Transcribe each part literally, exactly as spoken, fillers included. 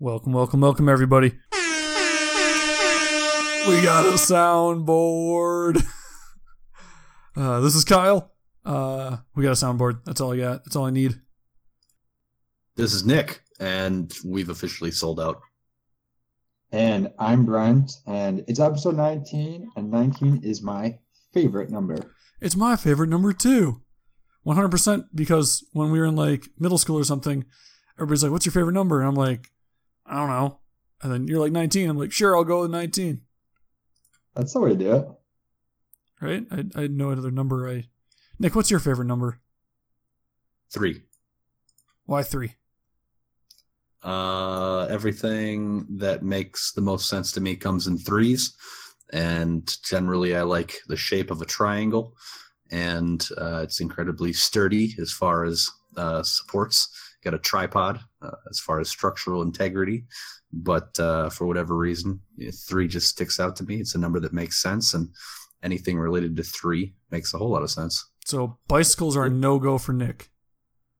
Welcome, welcome, welcome, everybody. We got a soundboard. Uh, this is Kyle. Uh, we got a soundboard. That's all I got. That's all I need. This is Nick, and we've officially sold out. And I'm Brent, and it's episode nineteen, and nineteen is my favorite number. It's my favorite number, too. one hundred percent, because when we were in, like, middle school or something, everybody's like, what's your favorite number? And I'm like, I don't know. And then you're like nineteen. I'm like, sure, I'll go with nineteen. That's the way to do it. Right? I I know another number. I Nick, what's your favorite number? Three. Why three? Uh, everything that makes the most sense to me comes in threes. And generally, I like the shape of a triangle. And uh, it's incredibly sturdy as far as uh, supports. Got a tripod uh, as far as structural integrity, but uh, for whatever reason, three just sticks out to me. It's a number that makes sense, and anything related to three makes a whole lot of sense. So bicycles are a no-go for Nick.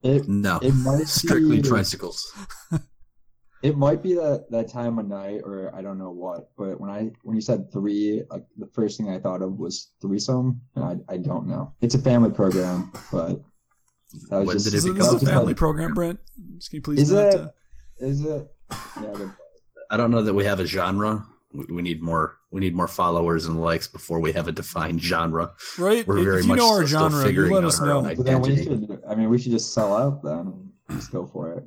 It, no, it might strictly be, tricycles. It might be that, that time of night, or I don't know what, but when I when you said three, like, the first thing I thought of was threesome, and I, I don't know. It's a family program, but... That was just, did it become a family program, Brent? Just can you please is not, it? Uh, is it? Yeah, I don't know that we have a genre. We, we need more. We need more followers and likes before we have a defined genre. Right? We're very if you much know our still genre, figuring you let out us know. But then we should, I mean, we should just sell out then. Just go for it.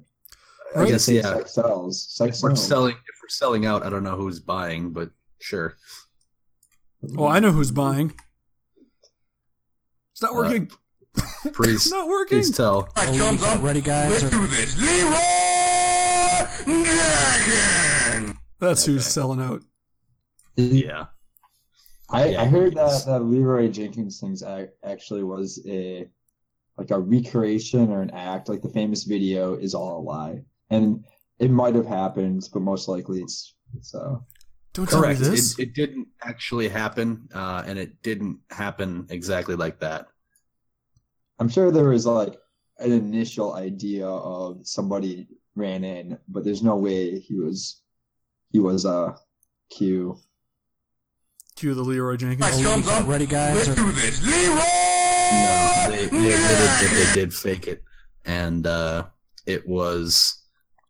I, I guess yeah. Sex sells. Sex if we're sells. selling. If we're selling out, I don't know who's buying, but sure. Oh, I know who's buying. It's not working. Uh, Please, not working. Please tell. Right, ready, guys? Let's do this. Leroy Jenkins. That's okay. Who's selling out. Yeah. I, yeah, I heard that, that Leroy Jenkins things actually was a like a recreation or an act. Like the famous video is all a lie, and it might have happened, but most likely it's so. Don't Correct. Tell me this. It, it didn't actually happen, uh, and it didn't happen exactly like that. I'm sure there was like an initial idea of somebody ran in, but there's no way he was he was uh Q. Q the Leroy Jenkins. Oh, ready, guys? Let's do this, Leroy! No, they, they admitted that they did fake it, and uh, it was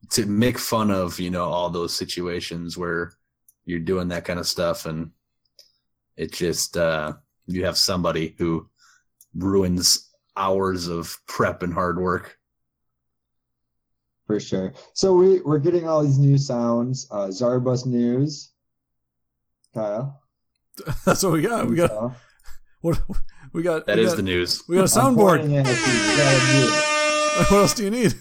to make fun of, you know, all those situations where you're doing that kind of stuff, and it just uh, you have somebody who ruins hours of prep and hard work. For sure. So we, we're getting all these new sounds. Uh, Zara Bust news. Kyle. That's what we got. We got what we got. That we is got, the news. We got a soundboard. What else do you need?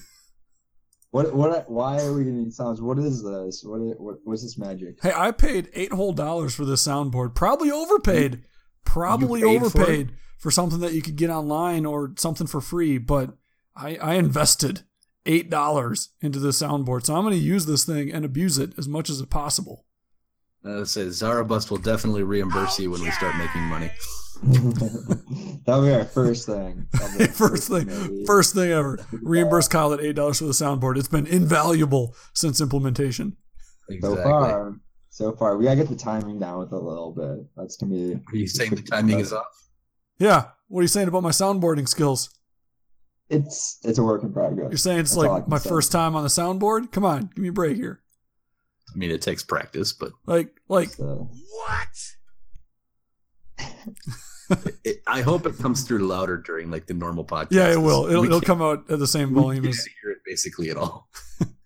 What what? Why are we gonna need sounds? What is this? What is, what what's this magic? Hey, I paid eight whole dollars for this soundboard. Probably overpaid. You, Probably you overpaid. For For something that you could get online or something for free, but I, I invested eight dollars into this soundboard, so I'm going to use this thing and abuse it as much as possible. I say Zara Bust will definitely reimburse you when we start making money. That'll be our first thing. Our first thing, maybe. First thing ever. Reimburse Kyle at eight dollars for the soundboard. It's been invaluable since implementation. Exactly. So far, so far, we gotta get the timing down with a little bit. That's gonna be. Are you saying the timing is off? Yeah, what are you saying about my soundboarding skills? It's it's a work in progress. You're saying it's That's like my say. first time on the soundboard? Come on, give me a break here. I mean, it takes practice, but like like so. What? it, it, I hope it comes through louder during like the normal podcast. Yeah, it will. It'll, it'll come out at the same we volume. You can't hear it basically at all.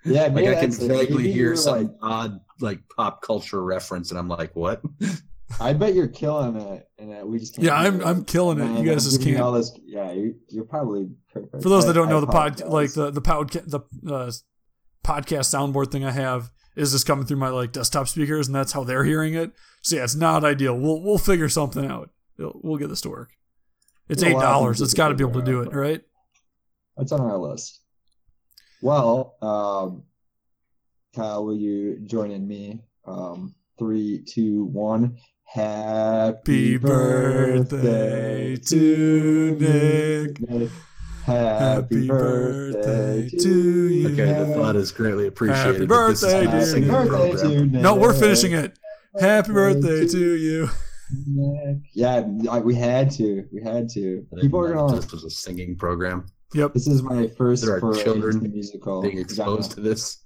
Yeah, like I can vaguely hear some like, odd like pop culture reference, and I'm like, what? I bet you're killing it, and we just can't yeah, I'm it. I'm killing it. Man, you guys just can't. All this, yeah, you, you're probably perfect. For those that don't I, know, I the pod, like the the podca- the uh, podcast soundboard thing I have is just coming through my like desktop speakers, and that's how they're hearing it. So yeah, it's not ideal. We'll we'll figure something out. We'll, we'll get this to work. It's eight dollars. It's got to be able to do it, right? That's on our list. Well, um, Kyle, will you join in me? Um, three, two, one. Happy birthday to Nick. Happy birthday to you. Okay, the thought is greatly appreciated. Happy birthday, dear Nick. No, we're finishing it. Happy birthday to you. Yeah, we had to. We had to. People are going to. This was a singing program. Yep. This is my first. There are children musical being exposed to this.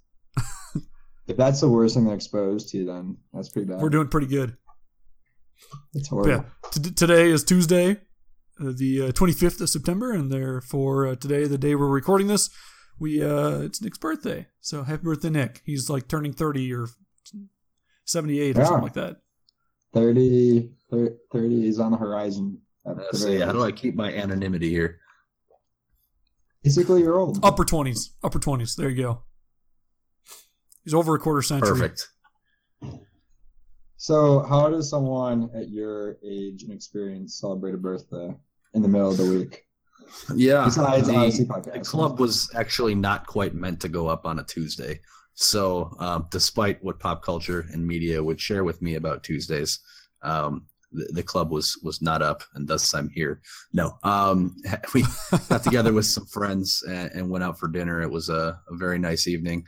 If that's the worst thing they're exposed to, then that's pretty bad. We're doing pretty good. It's horrible. Yeah. T- today is Tuesday, the uh, twenty-fifth of September, and therefore uh, today, the day we're recording this, we uh, it's Nick's birthday. So happy birthday, Nick. He's like turning thirty or seventy-eight or yeah. something like that. thirty, thirty, thirty is on the horizon. Uh, so yeah, how do I keep my anonymity here? Basically, you're old. Upper twenties. Upper twenties. There you go. He's over a quarter century. Perfect. So how does someone at your age and experience celebrate a birthday in the middle of the week? Yeah. Besides, the, the club was actually not quite meant to go up on a Tuesday. So um, despite what pop culture and media would share with me about Tuesdays, um, the, the club was was not up, and thus I'm here. No. Um, we got together with some friends and, and went out for dinner. It was a, a very nice evening.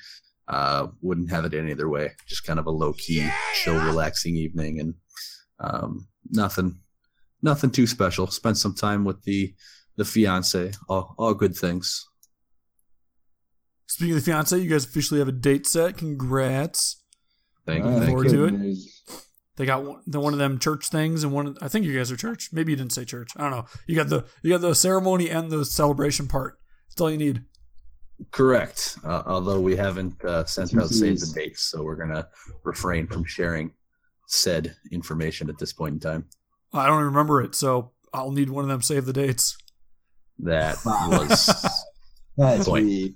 Uh, wouldn't have it any other way. Just kind of a low-key, yeah! chill, relaxing evening, and um, nothing, nothing too special. Spent some time with the the fiance. All, all good things. Speaking of the fiance, you guys officially have a date set. Congrats! Thank you. Looking forward to it. They got one, the one of them church things, and one. I think you guys are church. Maybe you didn't say church. I don't know. You got the you got the ceremony and the celebration part. That's all you need. Correct. Uh, although we haven't uh, sent out save the dates, so we're going to refrain from sharing said information at this point in time. I don't remember it, so I'll need one of them save the dates. That was that's point. Weak.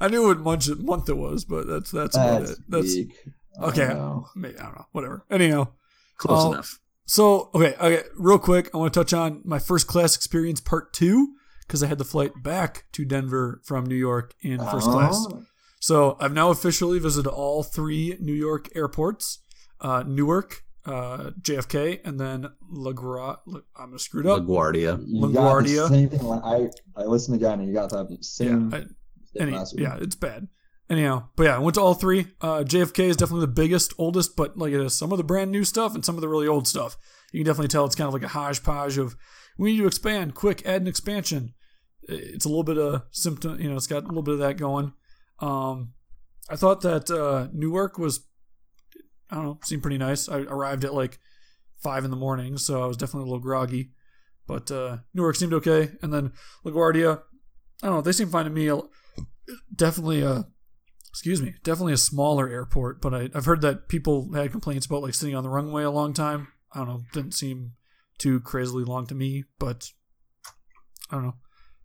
I knew what month it was, but that's that's, that's about it. That's weak. Okay. I don't know. Maybe, I don't know. Whatever. Anyhow, close uh, enough. So, okay, okay, real quick, I want to touch on my first class experience, part two. Because I had the flight back to Denver from New York in first oh. class. So I've now officially visited all three New York airports, uh, Newark, uh, J F K, and then LaGuardia. I'm screwed up. LaGuardia. You LaGuardia. Same thing. I, I listened to John and you got the same yeah, I, any, yeah, it's bad. Anyhow, but yeah, I went to all three. Uh, J F K is definitely the biggest, oldest, but like it is some of the brand new stuff and some of the really old stuff. You can definitely tell it's kind of like a hodgepodge of we need to expand, quick, add an expansion. It's a little bit of symptom, you know, it's got a little bit of that going. Um, I thought that uh, Newark was, I don't know, seemed pretty nice. I arrived at like five in the morning, so I was definitely a little groggy. But uh, Newark seemed okay. And then LaGuardia, I don't know, they seemed fine to me. Definitely a, excuse me, definitely a smaller airport. But I, I've heard that people had complaints about like sitting on the runway a long time. I don't know, didn't seem too crazily long to me, but I don't know.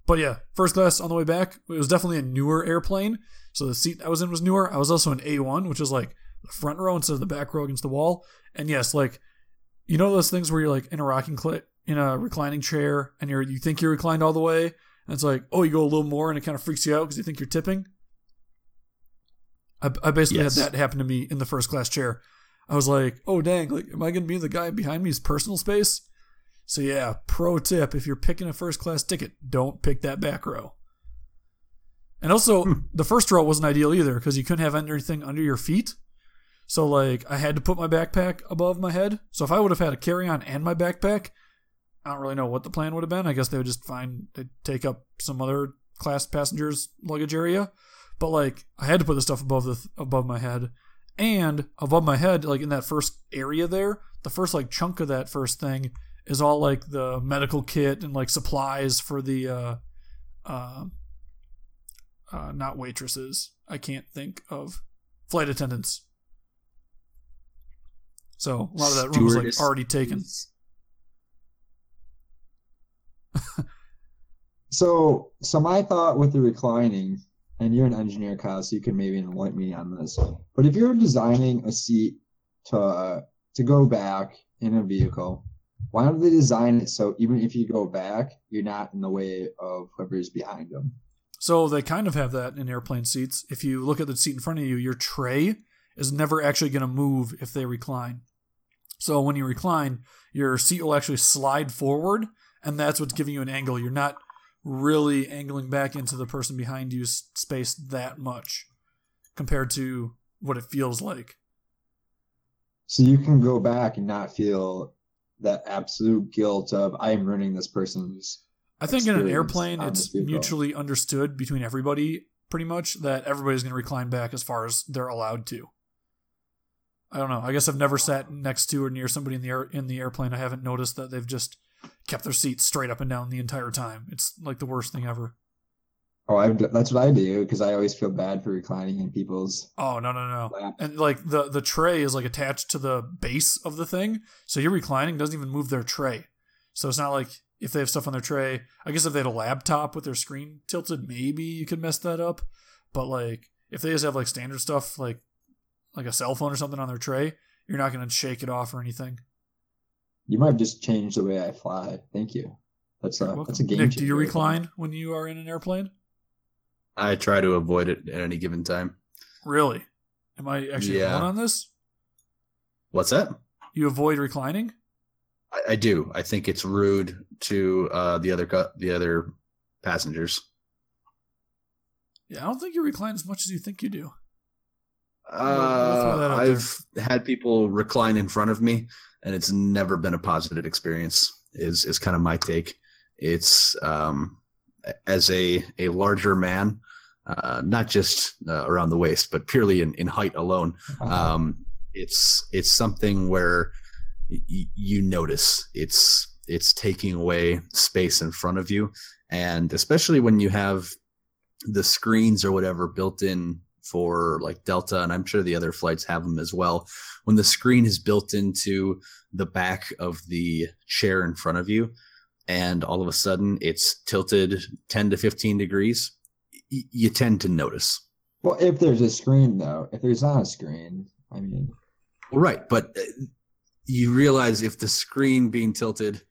But yeah, first class on the way back, it was definitely a newer airplane. So the seat I was in was newer. I was also in A one, which is like the front row instead of the back row against the wall. And yes, like, you know those things where you're like in a rocking cl- in a reclining chair and you're, you think you're reclined all the way. And it's like, oh, you go a little more and it kind of freaks you out because you think you're tipping. I, I basically yes. had that happen to me in the first class chair. I was like, oh, dang, like, am I going to be the guy behind me's personal space? So yeah, pro tip, if you're picking a first-class ticket, don't pick that back row. And also, hmm. the first row wasn't ideal either because you couldn't have anything under your feet. So, like, I had to put my backpack above my head. So if I would have had a carry-on and my backpack, I don't really know what the plan would have been. I guess they would just find, they'd take up some other class passenger's luggage area. But, like, I had to put the stuff above the above my head. And above my head, like, in that first area there, the first, like, chunk of that first thing is all like the medical kit and like supplies for the uh, uh, uh, not waitresses. I can't think of flight attendants. So a lot of that room was like already taken. so, so my thought with the reclining, and you're an engineer, Kyle, so you can maybe enlighten me on this. But if you're designing a seat to uh, to go back in a vehicle, why don't they design it so even if you go back, you're not in the way of whoever's behind them? So they kind of have that in airplane seats. If you look at the seat in front of you, your tray is never actually going to move if they recline. So when you recline, your seat will actually slide forward, and that's what's giving you an angle. You're not really angling back into the person behind you space that much compared to what it feels like. So you can go back and not feel that absolute guilt of, I'm ruining this person's I think in an airplane, it's mutually understood between everybody, pretty much, that everybody's going to recline back as far as they're allowed to. I don't know. I guess I've never sat next to or near somebody in the air, in the airplane. I haven't noticed that they've just kept their seats straight up and down the entire time. It's like the worst thing ever. Oh, I've, that's what I do, because I always feel bad for reclining in people's... Oh, no, no, no. Lap. And, like, the, the tray is, like, attached to the base of the thing, so your reclining doesn't even move their tray. So it's not like if they have stuff on their tray... I guess if they had a laptop with their screen tilted, maybe you could mess that up. But, like, if they just have, like, standard stuff, like like a cell phone or something on their tray, you're not going to shake it off or anything. You might have just changed the way I fly. Thank you. That's a, that's a game changer. Nick, do you recline when you are in an airplane? I try to avoid it at any given time. Really? Am I actually yeah. alone on this? What's that? You avoid reclining? I, I do. I think it's rude to uh, the other the other passengers. Yeah, I don't think you recline as much as you think you do. Uh, I've there. had people recline in front of me, and it's never been a positive experience, is, is kind of my take. It's... um. As a, a larger man, uh, not just uh, around the waist, but purely in, in height alone, um, it's it's something where y- you notice it's it's taking away space in front of you, and especially when you have the screens or whatever built in for like Delta, and I'm sure the other flights have them as well. When the screen is built into the back of the chair in front of you, and all of a sudden it's tilted ten to fifteen degrees, y- you tend to notice. Well, if there's a screen, though. If there's not a screen, I mean... Right, but you realize if the screen being tilted,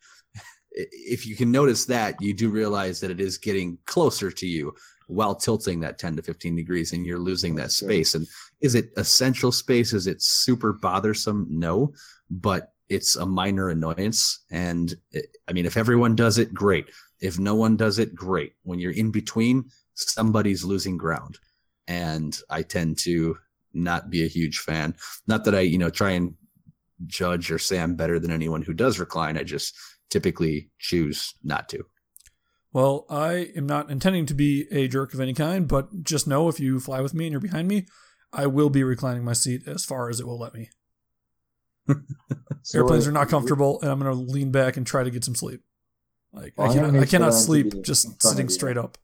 if you can notice that, you do realize that it is getting closer to you while tilting that ten to fifteen degrees, and you're losing that space. And is it essential space? Is it super bothersome? No, but... it's a minor annoyance, and it, I mean, if everyone does it, great. If no one does it, great. When you're in between, somebody's losing ground, and I tend to not be a huge fan. Not that I, you know, try and judge or say I'm better than anyone who does recline. I just typically choose not to. Well, I am not intending to be a jerk of any kind, but just know if you fly with me and you're behind me, I will be reclining my seat as far as it will let me. So airplanes are not comfortable, and I'm going to lean back and try to get some sleep. Like well, I cannot, I cannot sleep just sitting straight up.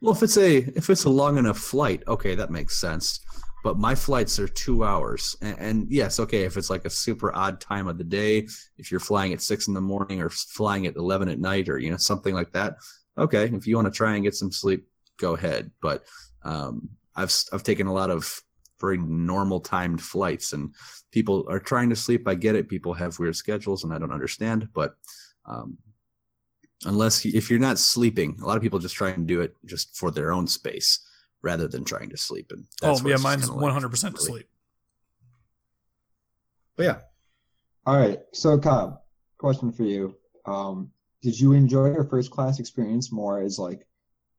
Well, if it's a if it's a long enough flight, okay, that makes sense. But my flights are two hours, and, and yes, okay, if it's like a super odd time of the day, if you're flying at six in the morning or flying at eleven at night, or you know something like that, okay, if you want to try and get some sleep, go ahead. But um, I've I've taken a lot of very normal timed flights, and people are trying to sleep. I get it. People have weird schedules, and I don't understand, but um, unless you, if you're not sleeping, a lot of people just try and do it just for their own space rather than trying to sleep. And that's oh yeah. Mine's one hundred percent like, really. Sleep. But yeah. All right. So Cobb, question for you. Um, did you enjoy your first class experience more as like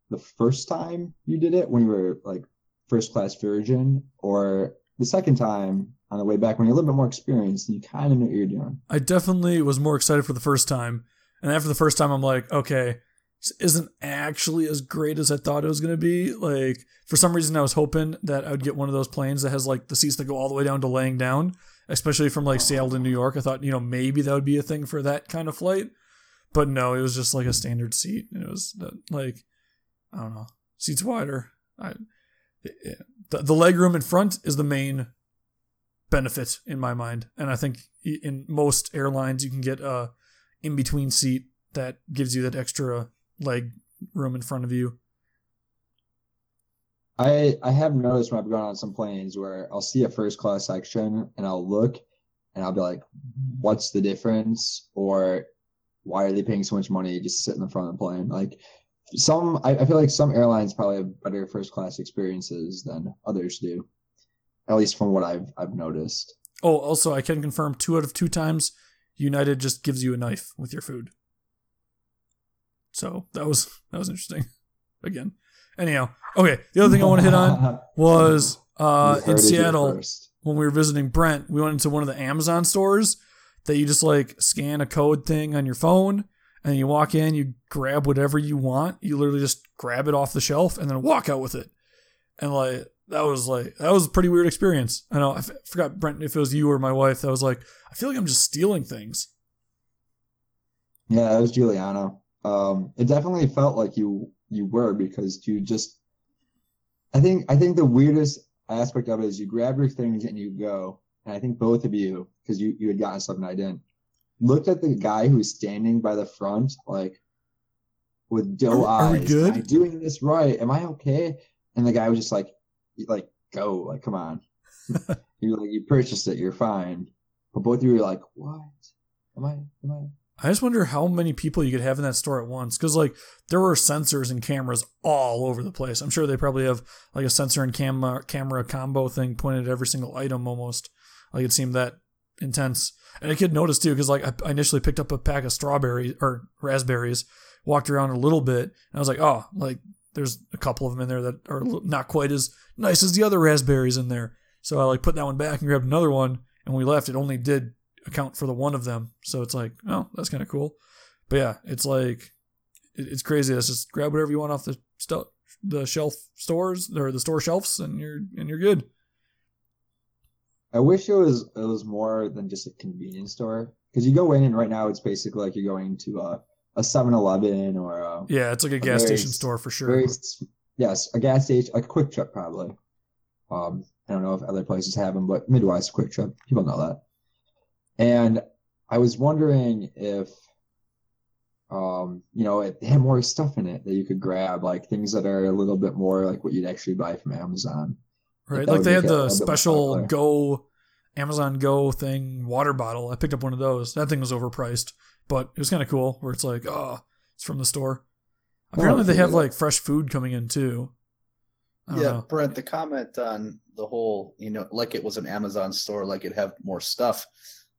the first time you did it when you were like first class virgin, or the second time on the way back when you're a little bit more experienced and you kind of know what you're doing? I definitely was more excited for the first time. And after the first time, I'm like, okay, this isn't actually as great as I thought it was going to be. Like, for some reason, I was hoping that I would get one of those planes that has, like, the seats that go all the way down to laying down, especially from, like, Seattle to New York. I thought, you know, maybe that would be a thing for that kind of flight. But no, it was just, like, a standard seat. It was, like, I don't know, seats wider. I... The, the leg room in front is the main benefit in my mind, and I think in most airlines you can get a in-between seat that gives you that extra leg room in front of you. I I have noticed when I've gone on some planes where I'll see a first class section and I'll look and I'll be like, what's the difference, or why are they paying so much money just to sit in the front of the plane? Like, Some I, I feel like some airlines probably have better first class experiences than others do, at least from what I've I've noticed. Oh, also I can confirm two out of two times, United just gives you a knife with your food. So that was that was interesting. Again, anyhow. Okay, the other thing I want to hit on was uh, in Seattle when we were visiting Brent, we went into one of the Amazon stores that you just like scan a code thing on your phone and you walk in, you grab whatever you want. You literally just grab it off the shelf and then walk out with it. And like that was like that was a pretty weird experience. I know I f- forgot Brent if it was you or my wife that was like, I feel like I'm just stealing things. Yeah, it was Juliana. Um, it definitely felt like you you were because you just. I think I think the weirdest aspect of it is you grab your things and you go, and I think both of you, because you, you had gotten something I didn't, looked at the guy who's standing by the front like with doe are, eyes. Are we good? Am I doing this right? Am I okay? And the guy was just like, like go, like come on, you like you purchased it, you're fine. But both of you were like, what? Am I? Am I? I just wonder how many people you could have in that store at once. Because, like, there were sensors and cameras all over the place. I'm sure they probably have, like, a sensor and camera camera combo thing pointed at every single item almost. Like, it seemed that intense. And I could notice, too, because, like, I initially picked up a pack of strawberries or raspberries, walked around a little bit, and I was like, oh, like, there's a couple of them in there that are not quite as nice as the other raspberries in there. So I, like, put that one back and grabbed another one, and we left. It only did account for the one of them, so it's like, oh, that's kind of cool. But yeah, it's like it's crazy. That's just grab whatever you want off the st- the shelf stores or the store shelves, and you're and you're good. I wish it was it was more than just a convenience store, because you go in and right now it's basically like you're going to a a seven eleven or a, yeah, it's like a, a gas very, station store for sure. Very, yes, a gas station, a Quick Trip probably. Um, I don't know if other places have them, but Midwest Quick Trip, people know that. And I was wondering if, um, you know, it had more stuff in it that you could grab, like things that are a little bit more like what you'd actually buy from Amazon. Right, like they had the special Go, Amazon Go thing, water bottle. I picked up one of those. That thing was overpriced, but it was kind of cool where it's like, oh, it's from the store. Apparently they have like fresh food coming in too. Yeah, Brent, the comment on the whole, you know, like it was an Amazon store, like it'd have more stuff.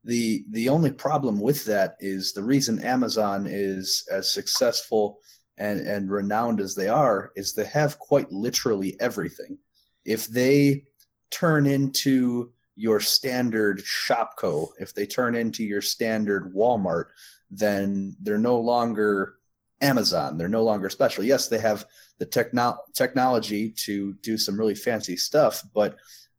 The the only problem with that is the reason Amazon is as successful and, and renowned as they are is they have quite literally everything. If they turn into your standard Shopko, if they turn into your standard Walmart, then they're no longer Amazon. They're no longer special. Yes, they have the techno- technology to do some really fancy stuff, but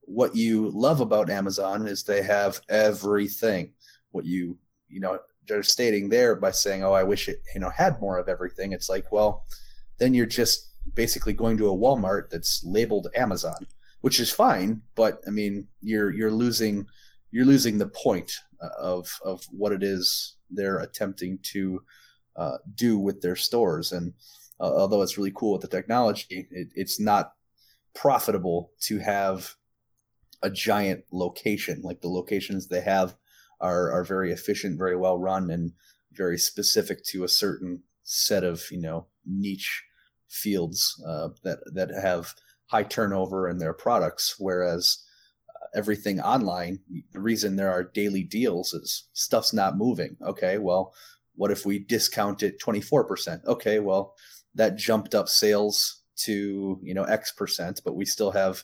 what you love about Amazon is they have everything. What you, you know, they're stating there by saying, oh, I wish it, you know, had more of everything. It's like, well, then you're just basically going to a Walmart that's labeled Amazon, which is fine. But I mean, you're, you're losing, you're losing the point of, of what it is they're attempting to uh, do with their stores. And uh, although it's really cool with the technology, it, it's not profitable to have a giant location. Like the locations they have are are very efficient, very well run, and very specific to a certain set of, you know, niche fields uh, that that have high turnover in their products. Whereas uh, everything online, the reason there are daily deals is stuff's not moving. Okay, well, what if we discount it twenty-four percent? Okay, well, that jumped up sales to, you know, X percent, but we still have,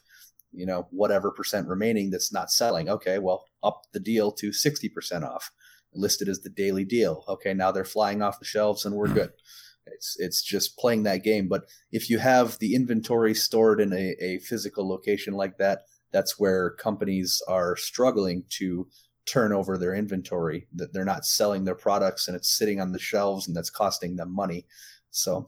you know, whatever percent remaining that's not selling. Okay, well, up the deal to sixty percent off, listed as the daily deal. Okay, now they're flying off the shelves and we're good. It's it's just playing that game. But if you have the inventory stored in a, a physical location like that, that's where companies are struggling to turn over their inventory, that they're not selling their products and it's sitting on the shelves and that's costing them money. So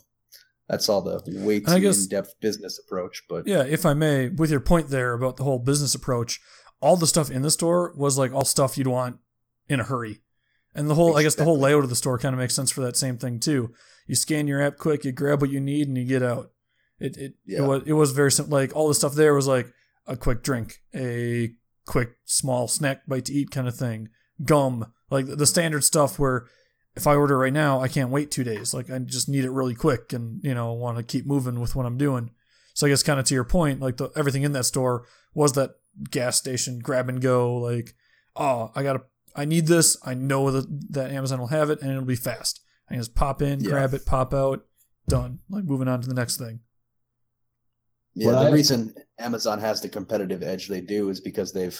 that's all the way too guess, in-depth business approach. But yeah, if I may, with your point there about the whole business approach, all the stuff in the store was like all stuff you'd want in a hurry. And the whole, exactly. I guess the whole layout of the store kind of makes sense for that same thing too. You scan your app quick, you grab what you need, and you get out. It it, yeah. it, was, it was very simple. Like all the stuff there was like a quick drink, a quick small snack bite to eat kind of thing, gum, like the standard stuff where if I order right now, I can't wait two days. Like I just need it really quick and, you know, want to keep moving with what I'm doing. So I guess kind of to your point, like the, everything in that store was that gas station grab and go, like, oh, I got to, I need this. I know that, that Amazon will have it and it'll be fast. I just pop in, yeah. grab it, pop out, done. Like moving on to the next thing. Yeah, well, the I... reason Amazon has the competitive edge they do is because they've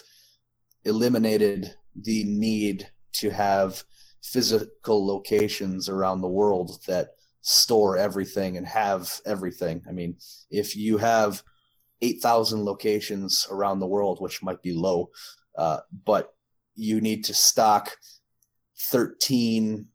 eliminated the need to have physical locations around the world that store everything and have everything. I mean, if you have eight thousand locations around the world, which might be low, uh, but you need to stock thirteen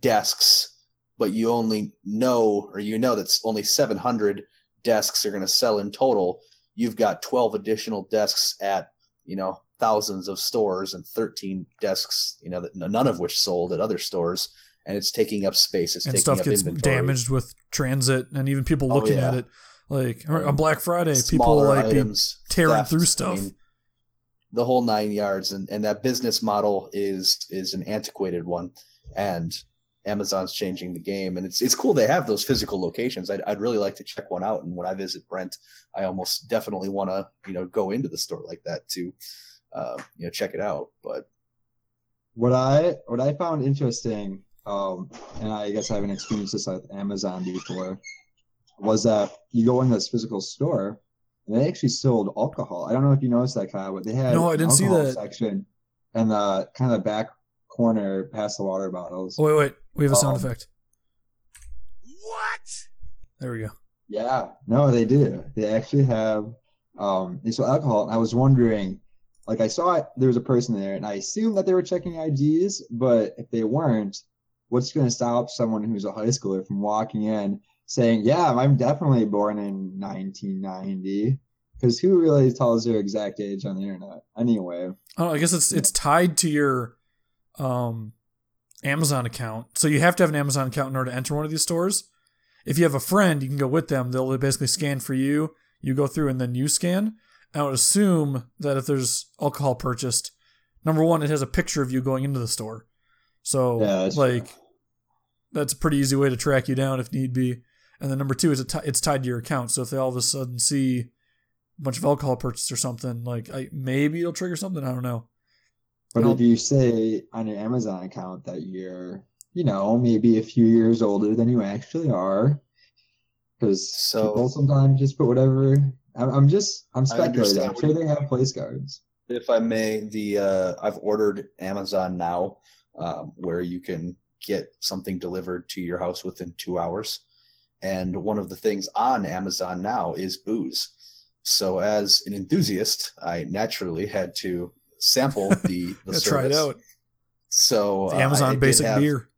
desks, but you only know, or you know that's only seven hundred desks are going to sell in total. You've got twelve additional desks at, you know, thousands of stores and thirteen desks, you know, that none of which sold at other stores. And it's taking up space. It's and taking stuff up gets inventory. Damaged with transit and even people looking oh, yeah. at it. Like on Black Friday, smaller people like items, tearing theft, through stuff. I mean, the whole nine yards. And, and that business model is is an antiquated one. And Amazon's changing the game. And it's it's cool they have those physical locations. I'd, I'd really like to check one out. And when I visit Brent, I almost definitely want to, you know, go into the store like that to, uh, you know, check it out. But what I what I found interesting, um, and I guess I haven't experienced this with Amazon before, was that you go in this physical store and they actually sold alcohol. I don't know if you noticed that, Kyle, but they had no, I didn't see that section and the kind of back corner past the water bottles. Wait, wait, we have a sound um, effect. What? There we go. Yeah, no, they do. They actually have um, they sold alcohol. I was wondering, like I saw it, there was a person there, and I assumed that they were checking I Ds, but if they weren't, what's going to stop someone who's a high schooler from walking in saying, yeah, I'm definitely born in nineteen ninety, because who really tells their exact age on the internet anyway? Oh, I guess it's it's tied to your um, Amazon account. So you have to have an Amazon account in order to enter one of these stores. If you have a friend, you can go with them. They'll basically scan for you. You go through and then you scan. I would assume that if there's alcohol purchased, number one, it has a picture of you going into the store. So, yeah, that's like, true. That's a pretty easy way to track you down if need be. And then number two is it t- it's tied to your account. So if they all of a sudden see a bunch of alcohol purchased or something, like I, maybe it'll trigger something. I don't know. But you know, if you say on your Amazon account that you're, you know, maybe a few years older than you actually are, because so, people sometimes just put whatever. I'm, I'm just, I'm speculating. I'm sure they have place guards. If I may, the uh, I've ordered Amazon Now, um, where you can get something delivered to your house within two hours. And one of the things on Amazon Now is booze. So as an enthusiast, I naturally had to sample the, the service. Try it out. So the Amazon uh, basic have, beer.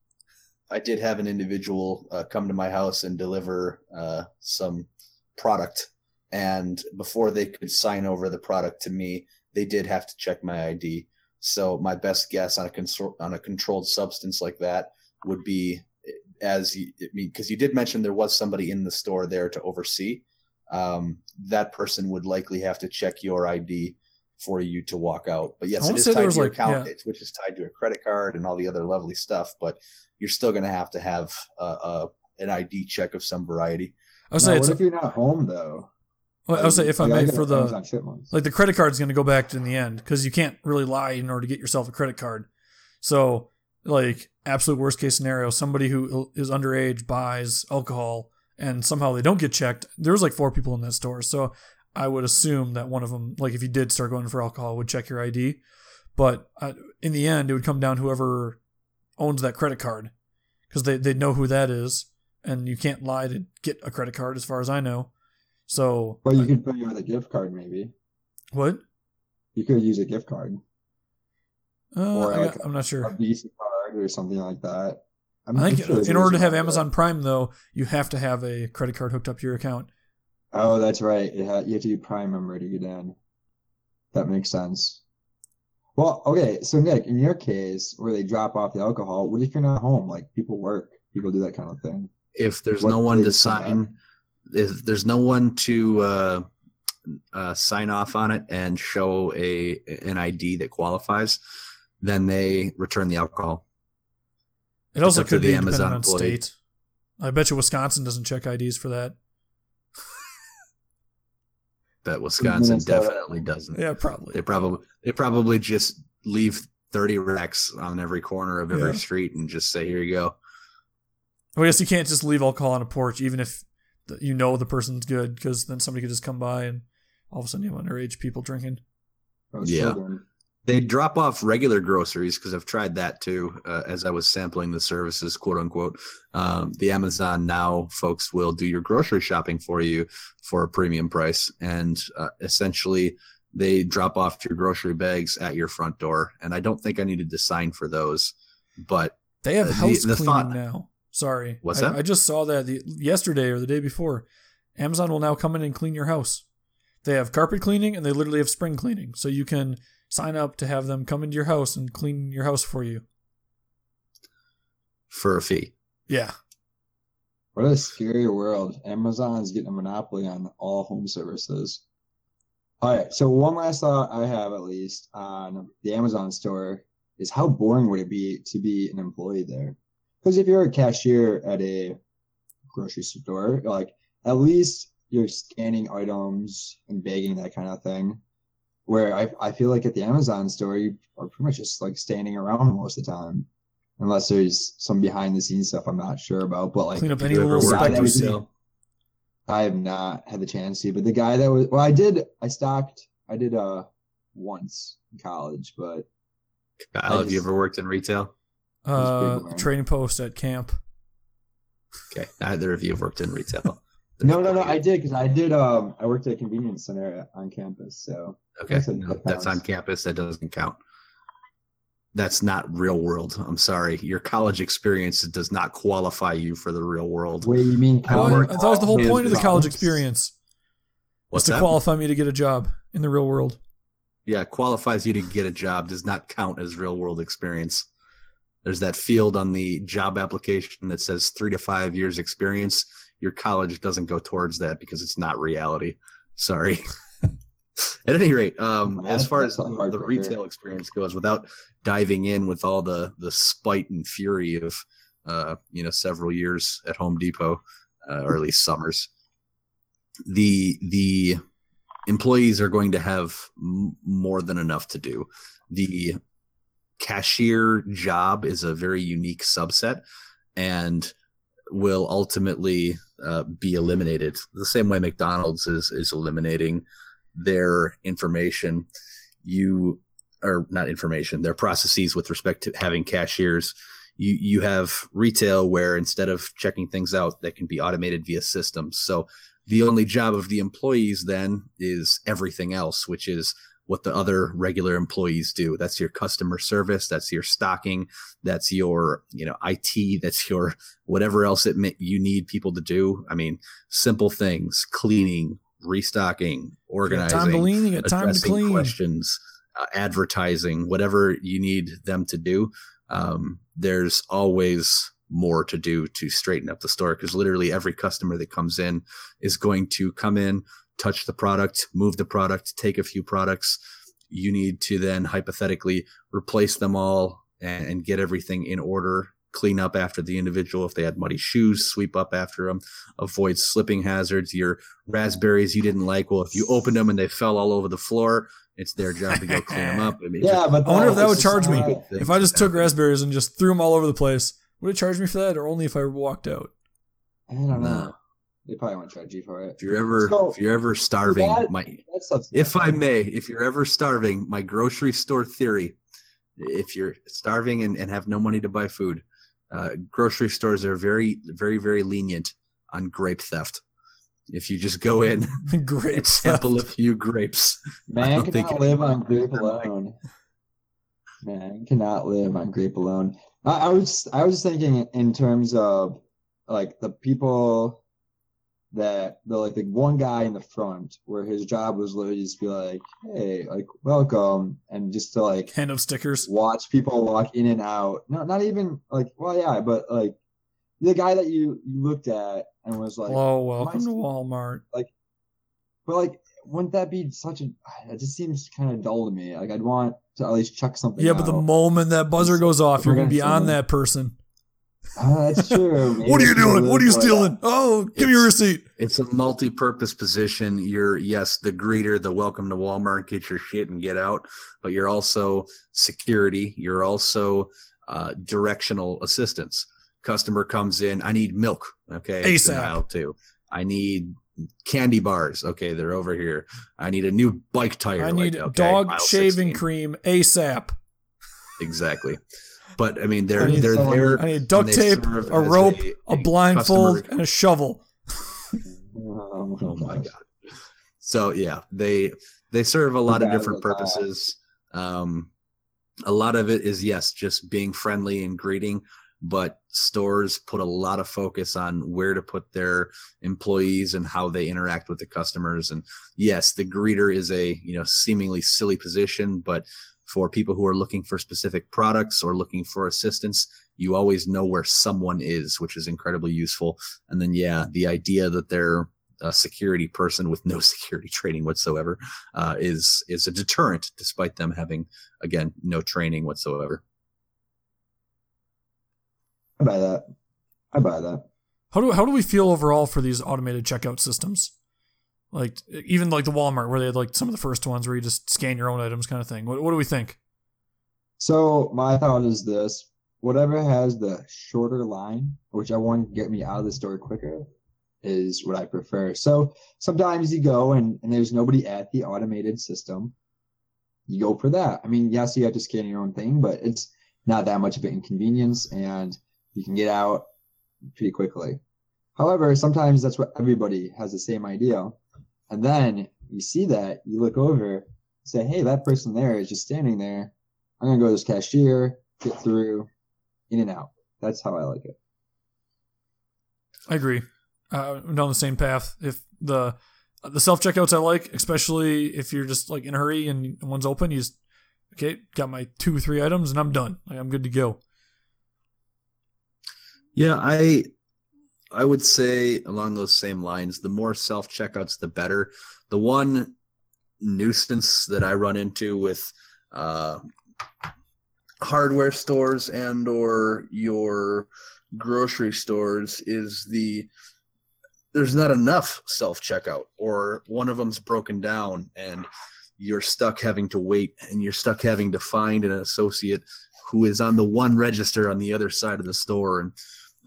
I did have an individual uh, come to my house and deliver uh, some product. And before they could sign over the product to me, they did have to check my I D. So my best guess on a consor- on a controlled substance like that would be, as you, I mean, because you did mention there was somebody in the store there to oversee, um, that person would likely have to check your I D for you to walk out. But yes, it is tied to your like, account, yeah. which is tied to a credit card and all the other lovely stuff. But you're still going to have to have uh, uh, an I D check of some variety. I was now, saying, what if a- you're not home though? Well, I'll say if I may, for the like the credit card is going to go back to in the end because you can't really lie in order to get yourself a credit card. So, like absolute worst case scenario, somebody who is underage buys alcohol and somehow they don't get checked. There was like four people in that store, so I would assume that one of them, like if you did start going for alcohol, would check your I D. But uh, in the end, it would come down whoever owns that credit card because they they know who that is, and you can't lie to get a credit card, as far as I know. So, well, you could put you with a gift card, maybe. What? You could use a gift card. Uh, or like I'm not sure. A Visa card or something like that. I'm I think sure in order to have Amazon Prime, though, you have to have a credit card hooked up to your account. Oh, that's right. You have to do Prime member to get in. That makes sense. Well, okay. So, Nick, in your case, where they drop off the alcohol, what if you're not home? Like, people work. People do that kind of thing. If there's what no one to sign... If there's no one to uh, uh, sign off on it and show a an I D that qualifies, then they return the alcohol. It also could be Amazon on state. I bet you Wisconsin doesn't check I Ds for that. Bet Wisconsin definitely doesn't. Yeah, probably. They probably they probably just leave thirty racks on every corner of every yeah. street and just say, "Here you go." I guess you can't just leave alcohol on a porch, even if you know the person's good, because then somebody could just come by and all of a sudden you have underage people drinking. Yeah. Children. They drop off regular groceries, because I've tried that too, uh, as I was sampling the services, quote unquote. Um, the Amazon Now folks will do your grocery shopping for you for a premium price. And uh, essentially, they drop off your grocery bags at your front door. And I don't think I needed to sign for those. But they have house the, the cleaning thought, now. Sorry. What's I, that? I just saw that the, yesterday or the day before. Amazon will now come in and clean your house. They have carpet cleaning, and they literally have spring cleaning. So you can sign up to have them come into your house and clean your house for you. For a fee. Yeah. What a scary world. Amazon's getting a monopoly on all home services. All right. So one last thought I have, at least, on the Amazon store is how boring would it be to be an employee there? Because if you're a cashier at a grocery store, like, at least you're scanning items and bagging, that kind of thing. Where I I feel like at the Amazon store, you are pretty much just like standing around most of the time, unless there's some behind the scenes stuff I'm not sure about. But like, clean up any little side. I have not had the chance to. But the guy that was well, I did. I stocked. I did uh once in college. But Kyle, just, have you ever worked in retail? Uh, trading post at camp. Okay, neither of you have worked in retail. No, no, no. I did because I did. Um, I worked at a convenience center on campus. So okay, no, that's on campus. That doesn't count. That's not real world. I'm sorry. Your college experience does not qualify you for the real world. Wait, you mean? Well, I, that was the whole point of the college experience. Was to that? Qualify me to get a job in the real world. Yeah, qualifies you to get a job does not count as real world experience. There's that field on the job application that says three to five years experience. Your college doesn't go towards that because it's not reality. Sorry. At any rate, um, as far as the retail experience goes, without diving in with all the, the spite and fury of, uh, you know, several years at Home Depot, uh, or at least summers, the, the employees are going to have m- more than enough to do. The cashier job is a very unique subset and will ultimately uh, be eliminated the same way McDonald's is, is eliminating their information, you or not information, their processes with respect to having cashiers. You, you have retail where instead of checking things out, that can be automated via systems. So the only job of the employees then is everything else, which is what the other regular employees do. That's your customer service. That's your stocking. That's your, you know, I T. That's your whatever else it may, you need people to do. I mean, simple things, cleaning, restocking, organizing, time to lean, addressing time to clean. questions, uh, advertising, whatever you need them to do. Um, there's always more to do to straighten up the store because literally every customer that comes in is going to come in, touch the product, move the product, take a few products. You need to then hypothetically replace them all and, and get everything in order, clean up after the individual. If they had muddy shoes, sweep up after them, avoid slipping hazards. Your raspberries you didn't like, well, if you opened them and they fell all over the floor, it's their job to go clean them up. I mean, yeah, but I wonder if that would charge me. If I just took raspberries and just threw them all over the place, would it charge me for that or only if I walked out? I don't know. They probably won't charge you for it. If you're ever, so, if you're ever starving, that, my, if I may, if you're ever starving, my grocery store theory, if you're starving and, and have no money to buy food, uh, grocery stores are very, very, very lenient on grape theft. If you just go in and sample a few grapes. Man cannot live on grape alone. Man cannot live on grape alone. I, I was, I was thinking in terms of like the people that the like the one guy in the front where his job was literally just be like, hey, like welcome, and just to like hand out stickers, watch people walk in and out. No, not even like, well, yeah, but like the guy that you, you looked at and was like, oh, welcome to Walmart. Like, but like, wouldn't that be such a? It just seems kind of dull to me. Like, I'd want to at least chuck something. Yeah, out. But the moment that buzzer goes off, you're gonna be on that person. Uh, that's true. What are you doing? What are you stealing? Oh, give it's, me your receipt. It's a multi-purpose position. You're, yes, the greeter, the welcome to Walmart, get your shit and get out. But you're also security. You're also uh, directional assistance. Customer comes in, I need milk. Okay, ASAP. Aisle two. I need candy bars. Okay, they're over here. I need a new bike tire. I need like, okay, dog shaving sixteen. Cream ASAP. Exactly. But I mean, they're I they're someone, there. I need duct tape, a rope, a, a blindfold, customer. And a shovel. Oh my god! So yeah, they they serve a lot of different purposes. Um, a lot of it is yes, just being friendly and greeting. But stores put a lot of focus on where to put their employees and how they interact with the customers. And yes, the greeter is a, you know, seemingly silly position, but for people who are looking for specific products or looking for assistance, you always know where someone is, which is incredibly useful. And then, yeah, the idea that they're a security person with no security training whatsoever uh, is is a deterrent, despite them having, again, no training whatsoever. I buy that. I buy that. How do how do we feel overall for these automated checkout systems? Like even like the Walmart where they had like some of the first ones where you just scan your own items kind of thing. What what do we think? So my thought is this: whatever has the shorter line, which I want to get me out of the store quicker, is what I prefer. So sometimes you go and, and there's nobody at the automated system. You go for that. I mean, yes, you have to scan your own thing, but it's not that much of an inconvenience and you can get out pretty quickly. However, sometimes that's what everybody has the same idea. And then you see that, you look over, say, hey, that person there is just standing there. I'm going to go to this cashier, get through, in and out. That's how I like it. I agree. Uh, I'm down the same path. If the the self-checkouts I like, especially if you're just like in a hurry and one's open, you just, okay, got my two, three items and I'm done. Like, I'm good to go. Yeah, I I would say along those same lines, the more self-checkouts, the better. The one nuisance that I run into with uh, hardware stores and or your grocery stores is the there's not enough self-checkout, or one of them's broken down and you're stuck having to wait and you're stuck having to find an associate who is on the one register on the other side of the store, and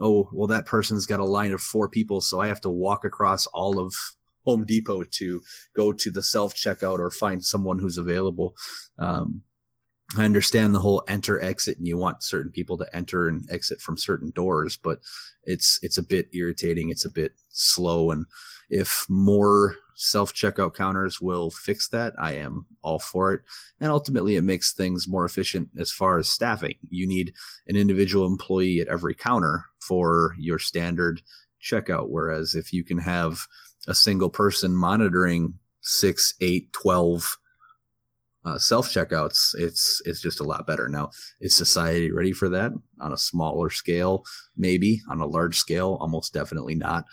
oh, well, that person's got a line of four people, so I have to walk across all of Home Depot to go to the self-checkout or find someone who's available. Um, I understand the whole enter exit, and you want certain people to enter and exit from certain doors, but it's it's a bit irritating. It's a bit slow, and if more self-checkout counters will fix that, I am all for it. And ultimately, it makes things more efficient as far as staffing. You need an individual employee at every counter for your standard checkout, whereas if you can have a single person monitoring six, eight, twelve uh, self-checkouts, it's it's just a lot better. Now, is society ready for that? On a smaller scale, maybe. On a large scale, almost definitely not.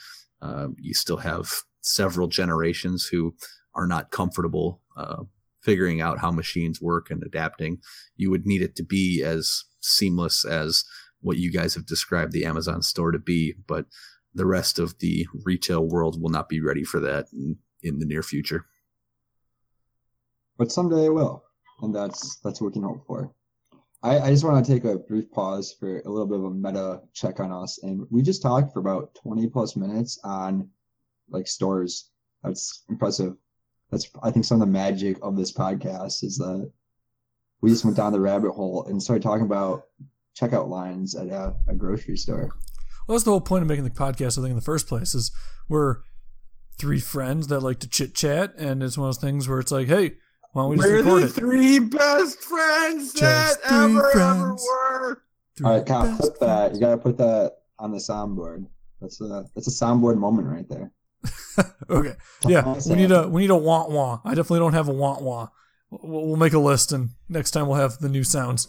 Um, you still have several generations who are not comfortable uh, figuring out how machines work and adapting. You would need it to be as seamless as what you guys have described the Amazon store to be, but the rest of the retail world will not be ready for that in, in the near future. But someday it will, and that's that's what we can hope for. I, I just want to take a brief pause for a little bit of a meta check on us, and we just talked for about twenty plus minutes on like stores. That's impressive. That's I think some of the magic of this podcast is that we just went down the rabbit hole and started talking about checkout lines at a, a grocery store. Well, that's the whole point of making the podcast, I think, in the first place, is we're three friends that like to chit chat, and it's one of those things where it's like, hey, why don't we just we're record the three it? Best friends just that ever friends. ever were. Three All right, Kyle, flip that. You gotta put that on the soundboard. That's a that's a soundboard moment right there. Okay. Yeah, we need a we need a wah wah. I definitely don't have a wah wah. We'll, we'll make a list, and next time we'll have the new sounds.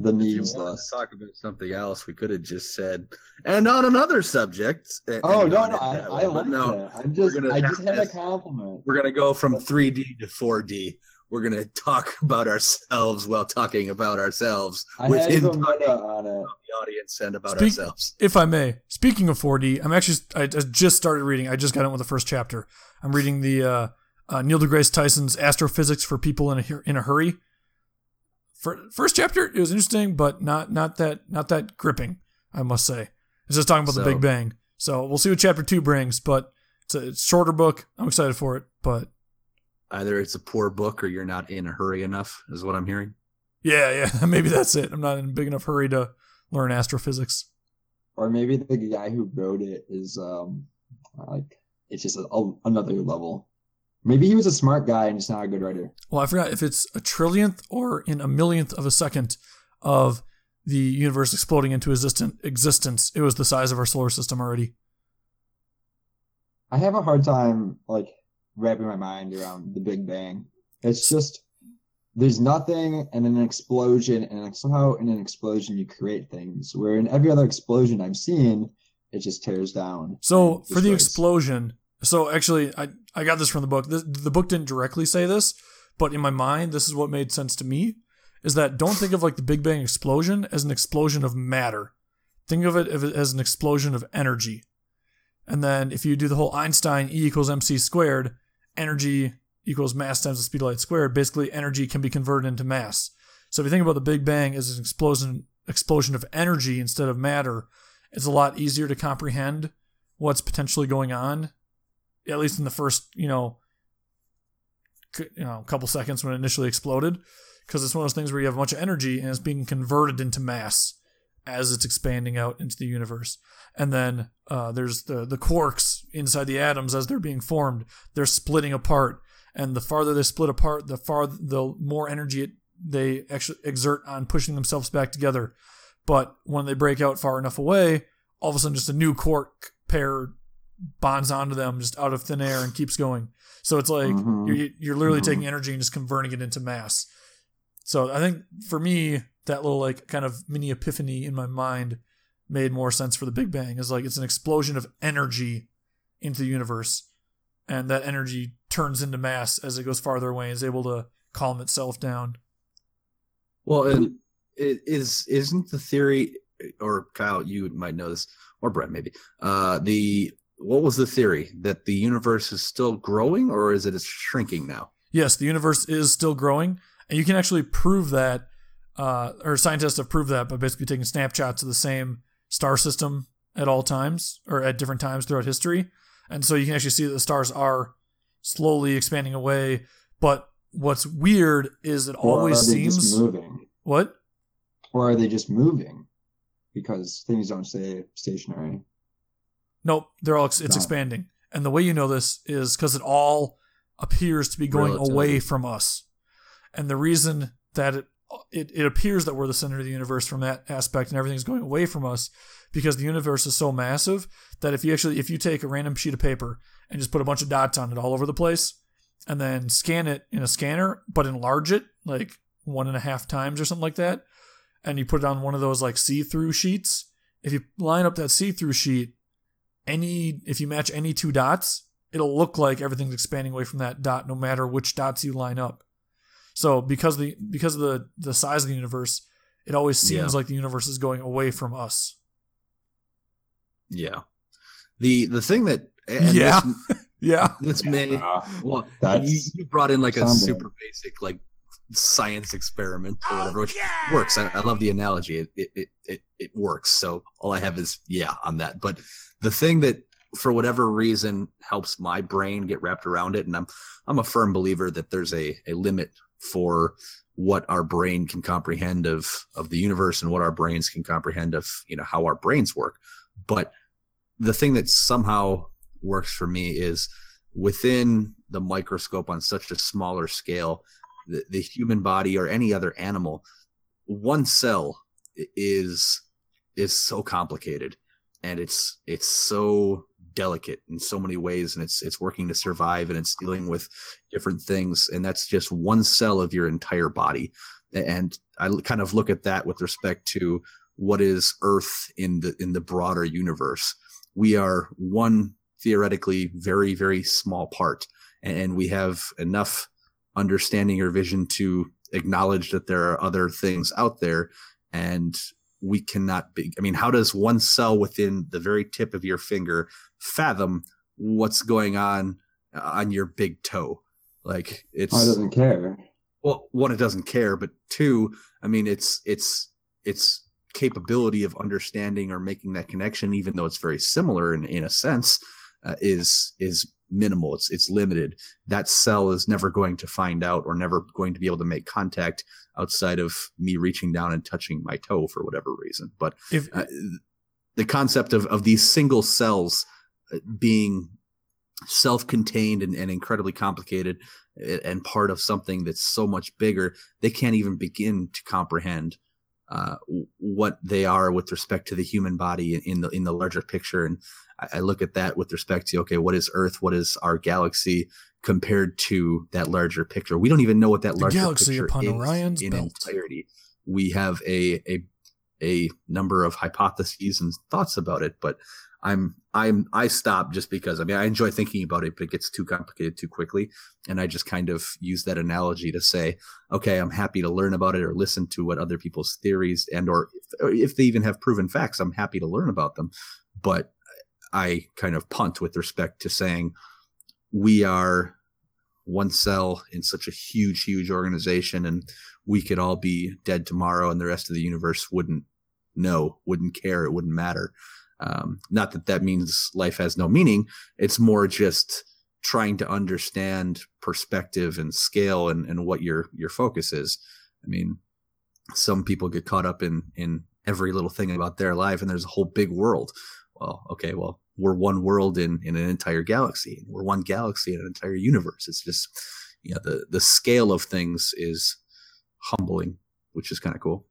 The news list. Talk about something else. We could have just said, and on another subject. Oh no, no, I, I like no, that. I'm just, I just had a compliment. We're gonna go from three D to four D. We're gonna talk about ourselves while talking about ourselves I within talking about the audience and about Speak, ourselves. If I may, speaking of four D, I'm actually I just started reading. I just got on with the first chapter. I'm reading the uh, uh, Neil deGrasse Tyson's Astrophysics for People in a in a Hurry. For, first chapter, it was interesting, but not not that not that gripping. I must say. It's just talking about so, the Big Bang. So we'll see what chapter two brings, but it's a, it's a shorter book. I'm excited for it, but either it's a poor book or you're not in a hurry enough is what I'm hearing. Yeah, yeah, maybe that's it. I'm not in a big enough hurry to learn astrophysics. Or maybe the guy who wrote it is um like it's just a, a, another level. Maybe he was a smart guy and just not a good writer. Well, I forgot if it's a trillionth or in a millionth of a second of the universe exploding into existence. It was the size of our solar system already. I have a hard time like wrapping my mind around the Big Bang. It's just there's nothing and an explosion, and somehow in an explosion you create things. Where in every other explosion I've seen, it just tears down. So for the explosion, so actually I, I got this from the book. The, the book didn't directly say this, but in my mind, this is what made sense to me, is that don't think of like the Big Bang explosion as an explosion of matter. Think of it as an explosion of energy. And then if you do the whole Einstein E equals M C squared, energy equals mass times the speed of light squared, basically energy can be converted into mass. So if you think about the Big Bang as an explosion explosion of energy instead of matter, it's a lot easier to comprehend what's potentially going on, at least in the first, you know, c- you know couple seconds when it initially exploded, because it's one of those things where you have a bunch of energy and it's being converted into mass as it's expanding out into the universe. And then uh, there's the, the quarks inside the atoms as they're being formed. They're splitting apart. And the farther they split apart, the far the more energy it, they actually exert on pushing themselves back together. But when they break out far enough away, all of a sudden just a new quark pair bonds onto them just out of thin air and keeps going. So it's like mm-hmm. you're, you're literally mm-hmm. taking energy and just converting it into mass. So I think for me, that little like kind of mini epiphany in my mind made more sense for the Big Bang. Is like it's an explosion of energy into the universe. And that energy turns into mass as it goes farther away and is able to calm itself down. Well, it, it is, isn't the theory, or Kyle, you might know this, or Brett maybe, uh, the what was the theory? That the universe is still growing, or is it shrinking now? Yes, the universe is still growing. And you can actually prove that, uh, or scientists have proved that by basically taking snapshots of the same star system at all times, or at different times throughout history. And so you can actually see that the stars are slowly expanding away. But what's weird is it always seems... Or are they just moving? What? Or are they just moving? Because things don't stay stationary. Nope, they're all it's no. expanding. And the way you know this is because it all appears to be going Relative. away from us. And the reason that it, it it appears that we're the center of the universe from that aspect and everything's going away from us, because the universe is so massive that if you actually if you take a random sheet of paper and just put a bunch of dots on it all over the place and then scan it in a scanner but enlarge it like one and a half times or something like that, and you put it on one of those like see-through sheets, if you line up that see-through sheet, any if you match any two dots, it'll look like everything's expanding away from that dot no matter which dots you line up. So because the because of the, the size of the universe, it always seems yeah. like the universe is going away from us. Yeah, the the thing that and yeah this, yeah this may well you, you brought in like a someday. super basic like science experiment or whatever, which oh, yeah! works. I, I love the analogy. It, it it it works. So all I have is yeah on that. But the thing that for whatever reason helps my brain get wrapped around it, and I'm I'm a firm believer that there's a a limit for what our brain can comprehend of of the universe and what our brains can comprehend of you know how our brains work. But the thing that somehow works for me is within the microscope on such a smaller scale, the, the human body or any other animal, one cell is is so complicated and it's it's so delicate in so many ways, and it's it's working to survive and it's dealing with different things, and that's just one cell of your entire body. And I kind of look at that with respect to what is Earth in the in the broader universe. We are one theoretically very, very small part, and we have enough understanding or vision to acknowledge that there are other things out there, and we cannot be. I mean, how does one cell within the very tip of your finger fathom what's going on on your big toe? Like it's. Oh, it doesn't care. Well, one, it doesn't care, but two, I mean, it's it's it's. capability of understanding or making that connection, even though it's very similar in, in a sense, uh, is is minimal. It's it's limited. That cell is never going to find out or never going to be able to make contact outside of me reaching down and touching my toe for whatever reason. But if, uh, the concept of, of these single cells being self-contained and, and incredibly complicated and part of something that's so much bigger, they can't even begin to comprehend uh, what they are with respect to the human body in the in the larger picture. And I, I look at that with respect to, okay, what is Earth? What is our galaxy compared to that larger picture? We don't even know what that the larger galaxy picture upon is Orion's in belt. Entirety. We have a, a a number of hypotheses and thoughts about it, but I'm I'm I stop just because I mean I enjoy thinking about it, but it gets too complicated too quickly, and I just kind of use that analogy to say, okay, I'm happy to learn about it or listen to what other people's theories and or if, or if they even have proven facts, I'm happy to learn about them, but I kind of punt with respect to saying we are one cell in such a huge, huge organization, and we could all be dead tomorrow, and the rest of the universe wouldn't know, wouldn't care, it wouldn't matter. Um, not that that means life has no meaning. It's more just trying to understand perspective and scale and, and what your, your focus is. I mean, some people get caught up in, in every little thing about their life, and there's a whole big world. Well, okay, well, we're one world in, in an entire galaxy. We're one galaxy in an entire universe. It's just, you know, the, the scale of things is humbling, which is kind of cool.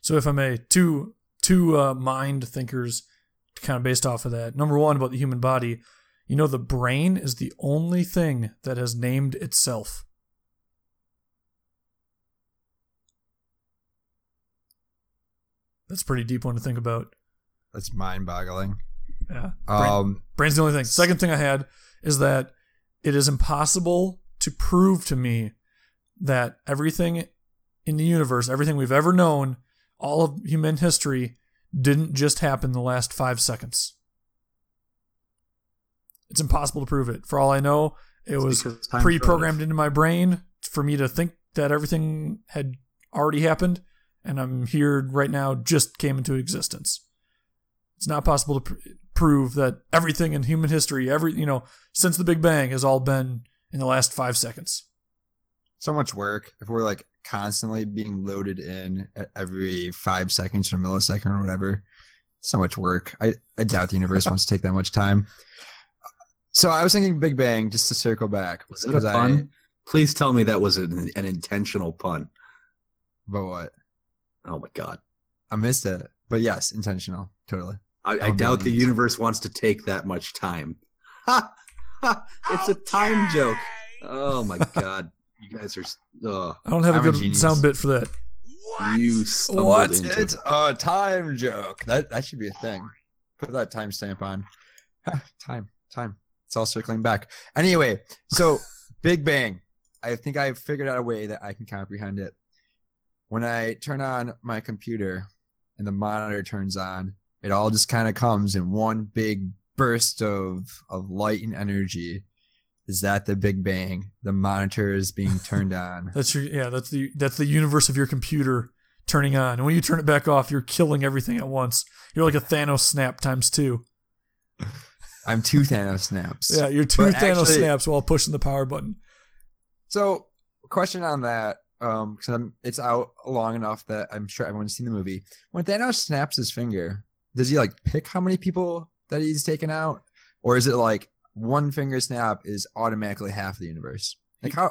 So if I may, two, two uh, mind thinkers kind of based off of that. Number one, about the human body, you know, the brain is the only thing that has named itself. That's a pretty deep one to think about. That's mind-boggling. Yeah. Brain, um, brain's the only thing. Second thing I had is that it is impossible to prove to me that everything in the universe, everything we've ever known, all of human history, didn't just happen the last five seconds. It's impossible to prove it. For all I know, it it's was pre-programmed into my brain for me to think that everything had already happened, and I'm here right now, just came into existence. It's not possible to pr- prove that everything in human history, every you know, since the Big Bang, has all been in the last five seconds. So much work. If we're like constantly being loaded in at every five seconds or millisecond or whatever, so much work. I, I doubt the universe wants to take that much time. So I was thinking Big Bang, just to circle back. Was it a pun? I, Please tell me that was an, an intentional pun. But what? Oh my God. I missed it. But yes, intentional. Totally. I, I doubt the universe wants to take that much time. Ha! Ha! It's a time joke. Oh my God. You guys are. Uh, I don't have I'm a good a sound bit for that. What? You what? It's it. a time joke. That that should be a thing. Put that time stamp on. time, time. It's all circling back. Anyway, so Big Bang. I think I figured out a way that I can comprehend it. When I turn on my computer and the monitor turns on, it all just kind of comes in one big burst of of light and energy. Is that the Big Bang? The monitor is being turned on. That's your yeah. That's the that's the universe of your computer turning on. And when you turn it back off, you're killing everything at once. You're like a Thanos snap times two. I'm two Thanos snaps. Yeah, you're two but Thanos actually, snaps while pushing the power button. So, question on that, because um, it's out long enough that I'm sure everyone's seen the movie. When Thanos snaps his finger, does he like pick how many people that he's taken out, or is it like? One finger snap is automatically half the universe. Like how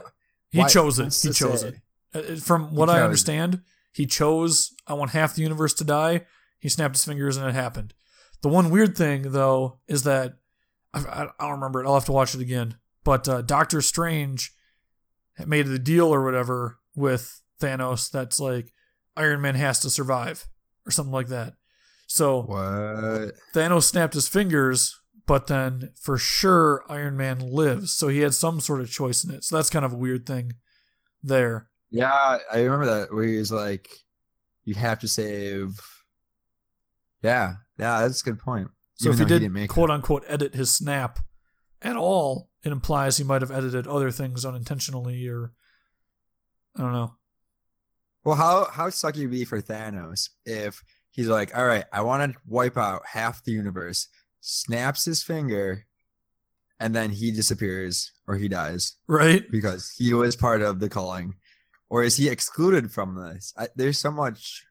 he why, chose it. He chose say? it. From what I understand, he chose. I want half the universe to die. He snapped his fingers and it happened. The one weird thing though is that I, I don't remember it. I'll have to watch it again. But uh, Doctor Strange made the deal or whatever with Thanos. That's like Iron Man has to survive or something like that. So what? Thanos snapped his fingers. But then, for sure, Iron Man lives. So he had some sort of choice in it. So that's kind of a weird thing there. Yeah, I remember that, where he was like, you have to save... Yeah, yeah, that's a good point. So if he didn't, quote-unquote, edit his snap at all, it implies he might have edited other things unintentionally, or... I don't know. Well, how, how sucky would it be for Thanos if he's like, all right, I want to wipe out half the universe. Snaps his finger, and then he disappears or he dies. Right. Because he was part of the calling. Or is he excluded from this? I, there's so much...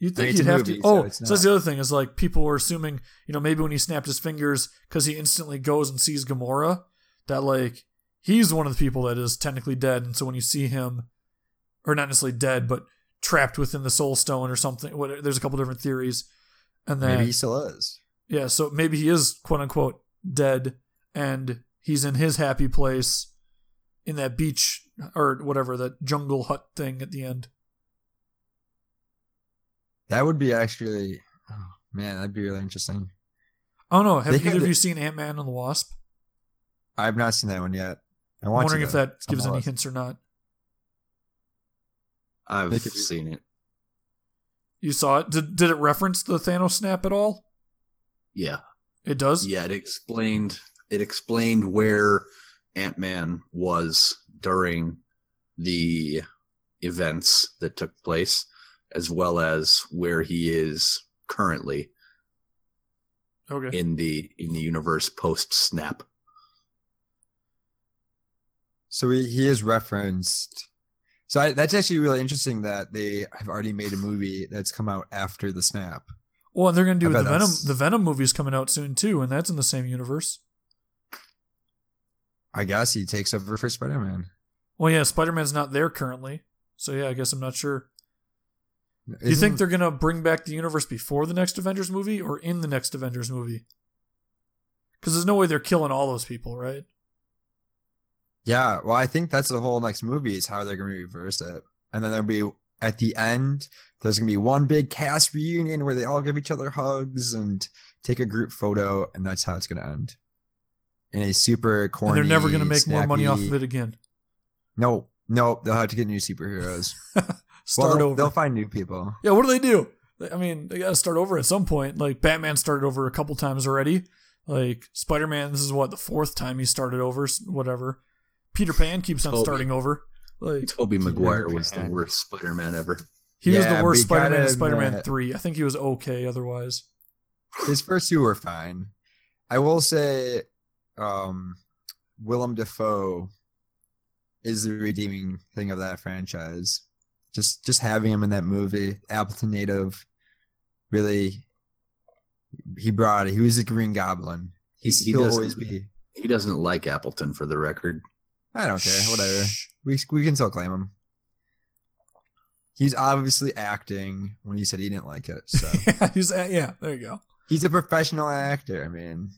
You'd think he'd have to. Oh, so that's the other thing is like people were assuming, you know, maybe when he snapped his fingers because he instantly goes and sees Gamora, that like he's one of the people that is technically dead. And so when you see him, or not necessarily dead, but trapped within the Soul Stone or something, what, there's a couple different theories. And then maybe he still is. Yeah. So maybe he is quote unquote dead and he's in his happy place in that beach or whatever, that jungle hut thing at the end. That would be actually, oh, man, that'd be really interesting. Oh no, have they either of you seen Ant-Man and the Wasp? I've not seen that one yet. I want I'm wondering to, if that gives any hints or not. I've could, seen it. You saw it? Did did it reference the Thanos snap at all? Yeah. It does? Yeah, it explained it explained where Ant-Man was during the events that took place, as well as where he is currently okay. in the in the universe post-snap. So he, he is referenced. So I, that's actually really interesting that they have already made a movie that's come out after the snap. Well, and they're going to do the Venom. The Venom movie is coming out soon, too, and that's in the same universe. I guess he takes over for Spider-Man. Well, yeah, Spider-Man's not there currently. So, yeah, I guess I'm not sure. Do you Isn't, think they're going to bring back the universe before the next Avengers movie or in the next Avengers movie? Because there's no way they're killing all those people, right? Yeah, well, I think that's the whole next movie is how they're going to reverse it. And then there'll be, at the end, there's going to be one big cast reunion where they all give each other hugs and take a group photo, and that's how it's going to end. In a super corny, and they're never going to make snappy, more money off of it again. No, no, they'll have to get new superheroes. Start well, over. They'll find new people. Yeah, what do they do? I mean, they got to start over at some point. Like, Batman started over a couple times already. Like, Spider-Man, this is what, the fourth time he started over, whatever. Peter Pan keeps on Toby. starting over. Like, Toby Maguire was the worst Spider-Man ever. He yeah, was the worst Spider-Man in Spider-Man three. I think he was okay otherwise. His first two were fine. I will say um, Willem Dafoe is the redeeming thing of that franchise. Just just having him in that movie, Appleton native, really, he brought it. He was a Green Goblin. He, he, he'll always be. He doesn't like Appleton, for the record. I don't care. Whatever. We we can still claim him. He's obviously acting when he said he didn't like it. So yeah, he's yeah. There you go. He's a professional actor. I mean,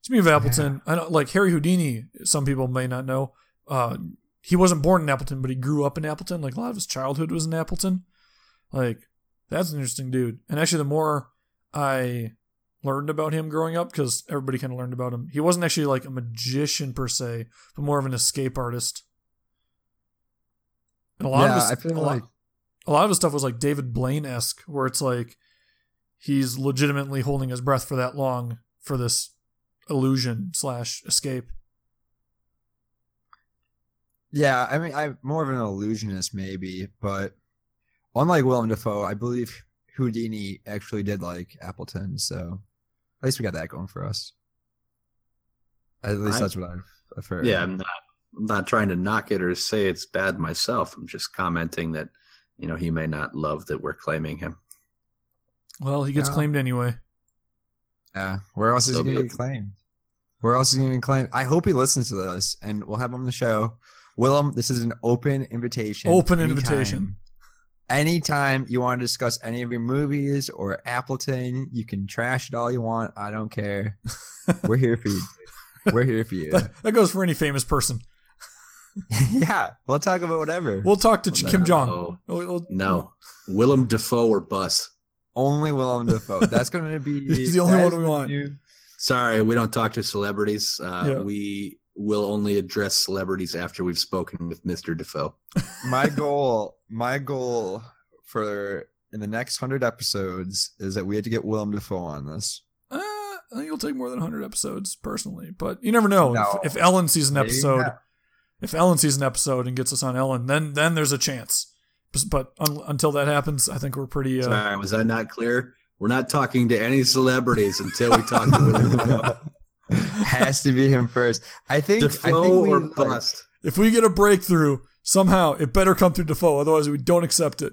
speaking of Appleton, yeah. I know, like Harry Houdini. Some people may not know. Uh, He wasn't born in Appleton, but he grew up in Appleton. Like, a lot of his childhood was in Appleton. Like, that's an interesting dude. And actually, the more I learned about him growing up, because everybody kind of learned about him, he wasn't actually, like, a magician, per se, but more of an escape artist. And a lot yeah, of his, I feel a like... Lot, a lot of his stuff was, like, David Blaine-esque, where it's, like, he's legitimately holding his breath for that long for this illusion slash escape. Yeah, I mean, I'm more of an illusionist, maybe, but unlike Willem Dafoe, I believe Houdini actually did like Appleton, so at least we got that going for us. At least I, that's what I've, I've heard. Yeah, I'm not, I'm not trying to knock it or say it's bad myself. I'm just commenting that, you know, he may not love that we're claiming him. Well, he gets yeah. claimed anyway. Yeah, where else so is he going to get claimed? Where else is he going to get claimed? I hope he listens to this, and we'll have him on the show. Willem, this is an open invitation. Open anytime, invitation. Anytime you want to discuss any of your movies or Appleton, you can trash it all you want. I don't care. We're here for you. We're here for you. That, that goes for any famous person. Yeah, we'll talk about whatever. We'll talk to well, Kim no, Jong. No, we'll, we'll, no. Willem Dafoe or bus. Only Willem Dafoe. That's going to be he's the only one we want. New. Sorry, we don't talk to celebrities. Uh, yeah. We. We'll only address celebrities after we've spoken with Mister Defoe. My goal, my goal for in the next hundred episodes is that we had to get Willem Dafoe on this. Uh, I think it'll take more than hundred episodes personally, but you never know. No, if, if Ellen sees an episode, if Ellen sees an episode and gets us on Ellen, then then there's a chance. But un- until that happens, I think we're pretty... Uh, Sorry, was I not clear? We're not talking to any celebrities until we talk to Willem. Has to be him first. I think... Defoe I think we, or bust. If we get a breakthrough, somehow it better come through Defoe. Otherwise, we don't accept it.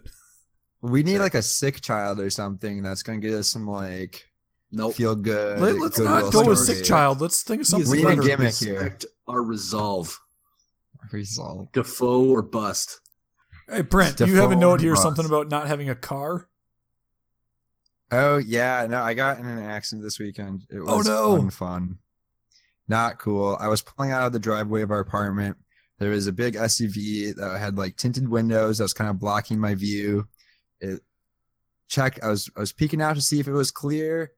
We need, like, a sick child or something that's going to get us some, like... Nope. Feel good. Let, let's good not go with sick child. Let's think of something. We need a gimmick here. Our resolve. Resolve. Defoe or bust. Hey, Brent, Defoe, you have a note here, bust. Something about not having a car. Oh, yeah. No, I got in an accident this weekend. It was oh, no. unfun. Not cool. I was pulling out of the driveway of our apartment. There was a big S U V that had, like, tinted windows that was kind of blocking my view. It checked. I was, I was peeking out to see if it was clear.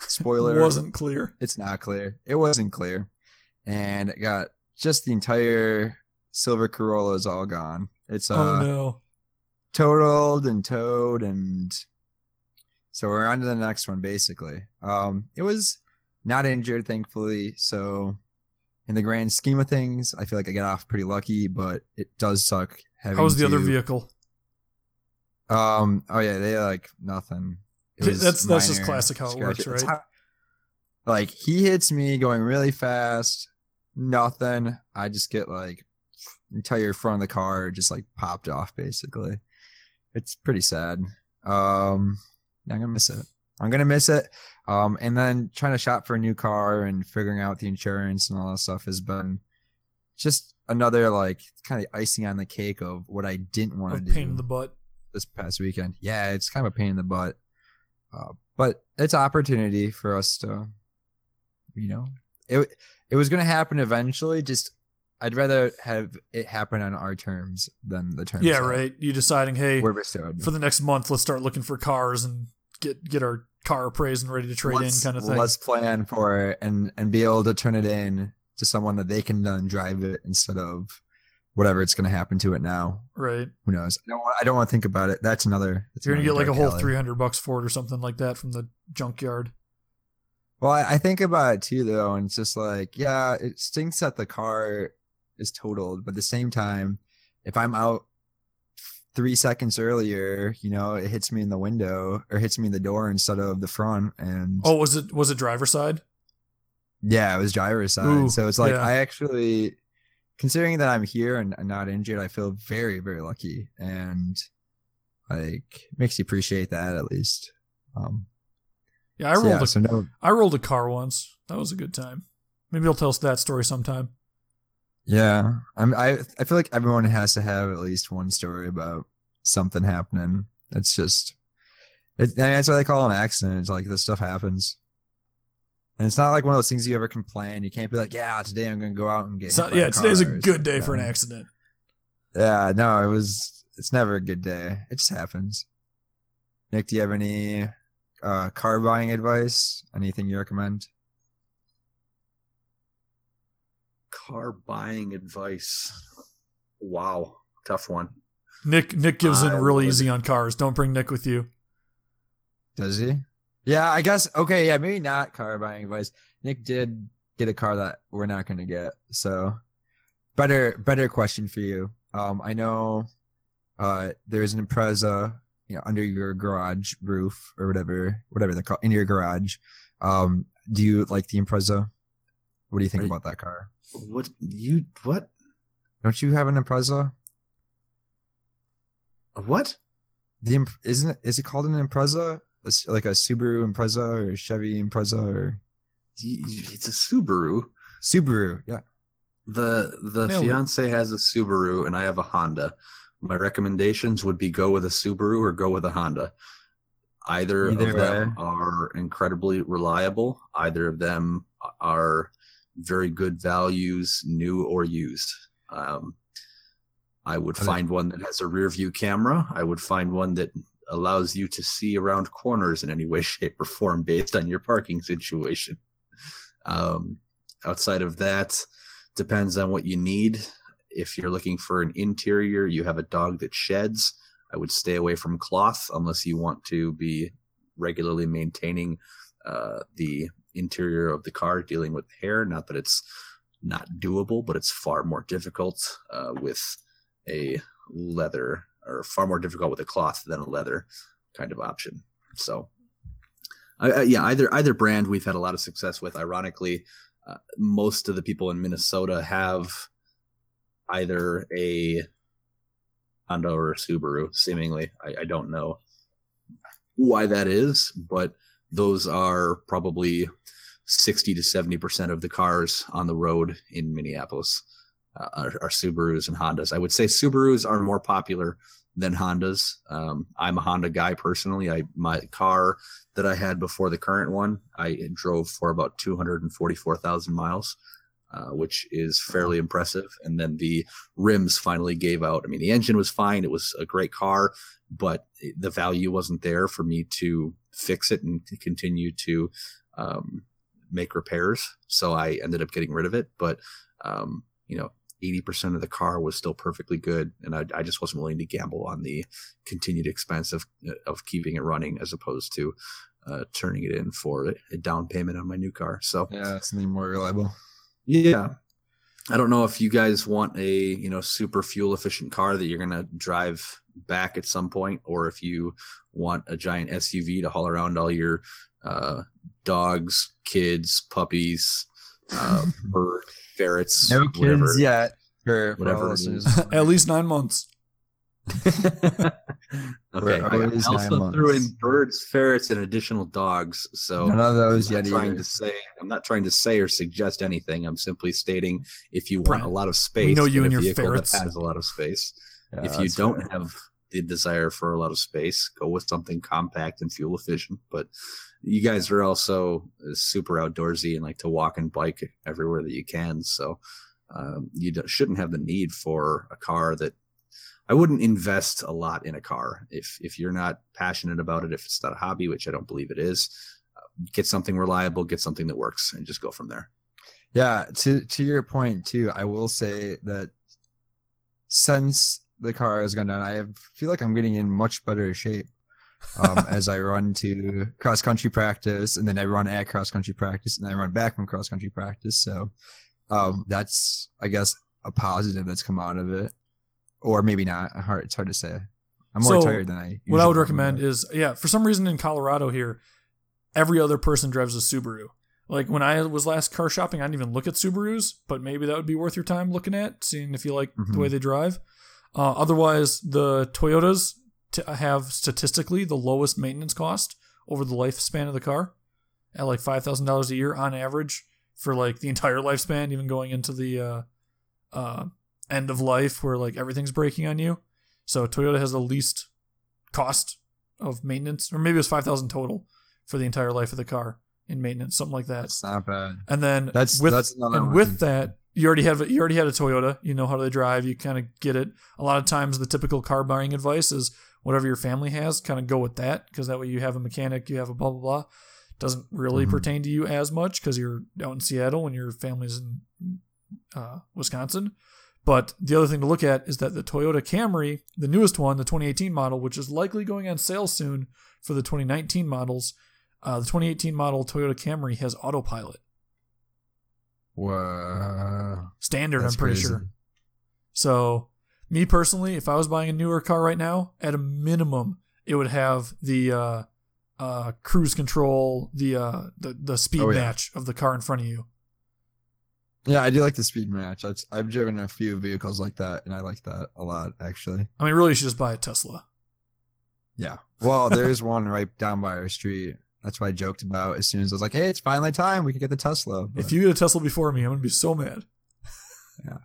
Spoiler. It wasn't clear. It's not clear. It wasn't clear. And it got just the entire silver Corolla is all gone. It's uh, oh, no. totaled and towed. And so we're on to the next one, basically. Um, it was not injured, thankfully. So in the grand scheme of things, I feel like I got off pretty lucky, but it does suck. How was the to, other vehicle? Um. Oh, yeah. They like nothing. That's that's just classic how it works, right? How, like, he hits me going really fast, nothing. I just get, like, entire front of the car just, like, popped off, basically. It's pretty sad. Um, I'm going to miss it. I'm going to miss it. Um, and then trying to shop for a new car and figuring out the insurance and all that stuff has been just another, like, kind of icing on the cake of what I didn't want to do. Pain in the butt. This past weekend. Yeah, it's kind of a pain in the butt. Uh, but it's opportunity for us to, you know, it it was going to happen eventually. Just I'd rather have it happen on our terms than the terms. Yeah, right. You deciding, hey, we're for the next month, let's start looking for cars and get get our car appraised and ready to trade let's, in kind of thing. Let's plan for it and, and be able to turn it in to someone that they can then drive it instead of whatever it's going to happen to it now. Right. Who knows? I don't want, I don't want to think about it. That's another. That's You're going to get like a whole alley. three hundred bucks for it or something like that from the junkyard. Well, I, I think about it too, though. And it's just like, yeah, it stinks that the car is totaled. But at the same time, if I'm out three seconds earlier, you know, it hits me in the window or hits me in the door instead of the front. And Oh, was it, was it driver's side? Yeah, it was driver's side. Ooh, so it's like, yeah. I actually... Considering that I'm here and not injured, I feel very, very lucky, and like makes you appreciate that at least. Um, yeah, I so rolled. Yeah, a, so no, I rolled a car once. That was a good time. Maybe you'll tell us that story sometime. Yeah, I'm. I I feel like everyone has to have at least one story about something happening. It's just, it, I mean, that's what they call an accident. It's like this stuff happens. And it's not like one of those things you ever complain. You can't be like, yeah, today I'm going to go out and get hit by a car. Yeah, today's a good day for an accident. Yeah, no, it was, it's never a good day. It just happens. Nick, do you have any uh, car buying advice? Anything you recommend? Car buying advice. Wow. Tough one. Nick, Nick gives in real easy on cars. Don't bring Nick with you. Does he? Yeah, I guess. Okay, yeah, maybe not car buying advice. Nick did get a car that we're not going to get. So better better question for you. Um, I know uh, there's an Impreza, you know, under your garage roof or whatever, whatever they're called, in your garage. Um, do you like the Impreza? What do you think Are about you, that car? What you what? Don't you have an Impreza? What? The isn't is it called an Impreza? Like a Subaru Impreza or Chevy Impreza or it's a Subaru. Subaru, yeah. The the no. fiance has a Subaru and I have a Honda. My recommendations would be go with a Subaru or go with a Honda. Either, either of way. them are incredibly reliable. Either of them are very good values, new or used. Um, I would okay. find one that has a rear view camera. I would find one that allows you to see around corners in any way, shape, or form based on your parking situation. Um, outside of that, depends on what you need. If you're looking for an interior, you have a dog that sheds, I would stay away from cloth unless you want to be regularly maintaining uh, the interior of the car, dealing with hair. Not that it's not doable, but it's far more difficult uh, with a leather are far more difficult with a cloth than a leather kind of option. So, I, I, yeah, either either brand we've had a lot of success with. Ironically, uh, most of the people in Minnesota have either a Honda or a Subaru, seemingly. I, I don't know why that is, but those are probably sixty to seventy percent of the cars on the road in Minneapolis uh, are, are Subarus and Hondas. I would say Subarus are more popular than Hondas. Um, I'm a Honda guy personally. I my car that I had before the current one, I drove for about two hundred forty-four thousand miles. Uh, which is fairly impressive. And then the rims finally gave out. I mean, the engine was fine. It was a great car, but the value wasn't there for me to fix it and to continue to um, make repairs. So I ended up getting rid of it. But, um, you know, eighty percent of the car was still perfectly good. And I, I just wasn't willing to gamble on the continued expense of, of keeping it running as opposed to uh, turning it in for a down payment on my new car. So yeah, it's something more reliable. Yeah. I don't know if you guys want a, you know, super fuel efficient car that you're going to drive back at some point, or if you want a giant S U V to haul around all your uh, dogs, kids, puppies, uh, bird, ferrets, no kids whatever. Yet. For whatever it is. At least nine months. Okay. I also threw in birds, ferrets, and additional dogs. So none of those yet. Trying to say, I'm not trying to say or suggest anything. I'm simply stating if you want a lot of space, you know, you and your ferrets has a lot of space. Yeah, if you don't fair. have the desire for a lot of space, go with something compact and fuel efficient. But you guys are also super outdoorsy and like to walk and bike everywhere that you can. So um, you shouldn't have the need for a car that. I wouldn't invest a lot in a car if if you're not passionate about it, if it's not a hobby, which I don't believe it is. Uh, get something reliable, get something that works, and just go from there. Yeah, to to your point too, I will say that since the car has gone down, I have, feel like I'm getting in much better shape um, as I run to cross country practice, and then I run at cross country practice, and then I run back from cross country practice. So um, that's, I guess, a positive that's come out of it. Or maybe not. Hard, it's hard to say. I'm more so tired than I usually. What I would recommend is, yeah, for some reason in Colorado here, every other person drives a Subaru. Like when I was last car shopping, I didn't even look at Subarus, but maybe that would be worth your time looking at, seeing if you like mm-hmm. the way they drive. Uh, otherwise, the Toyotas t- have statistically the lowest maintenance cost over the lifespan of the car at like five thousand dollars a year on average for like the entire lifespan, even going into the... Uh, uh, end of life where like everything's breaking on you. So Toyota has the least cost of maintenance, or maybe it was five thousand total for the entire life of the car in maintenance, something like that. That's not bad. And then that's, with, that's another and one. With that, you already have, you already had a Toyota, you know how they drive, you kind of get it. A lot of times the typical car buying advice is whatever your family has, kind of go with that. Cause that way you have a mechanic, you have a blah, blah, blah. Doesn't really mm-hmm. pertain to you as much cause you're out in Seattle and your family's in uh, Wisconsin. But the other thing to look at is that the Toyota Camry, the newest one, the twenty eighteen model, which is likely going on sale soon for the twenty nineteen models, uh, the twenty eighteen model Toyota Camry has autopilot. Wow. Standard, that's I'm pretty crazy. Sure. So, me personally, if I was buying a newer car right now, at a minimum, it would have the uh, uh, cruise control, the uh, the, the speed oh, yeah. match of the car in front of you. Yeah, I do like the speed match. I've, I've driven a few vehicles like that, and I like that a lot, actually. I mean, really, you should just buy a Tesla. Yeah. Well, there's one right down by our street. That's what I joked about as soon as I was like, hey, it's finally time. We can get the Tesla. But if you get a Tesla before me, I'm going to be so mad. Yeah.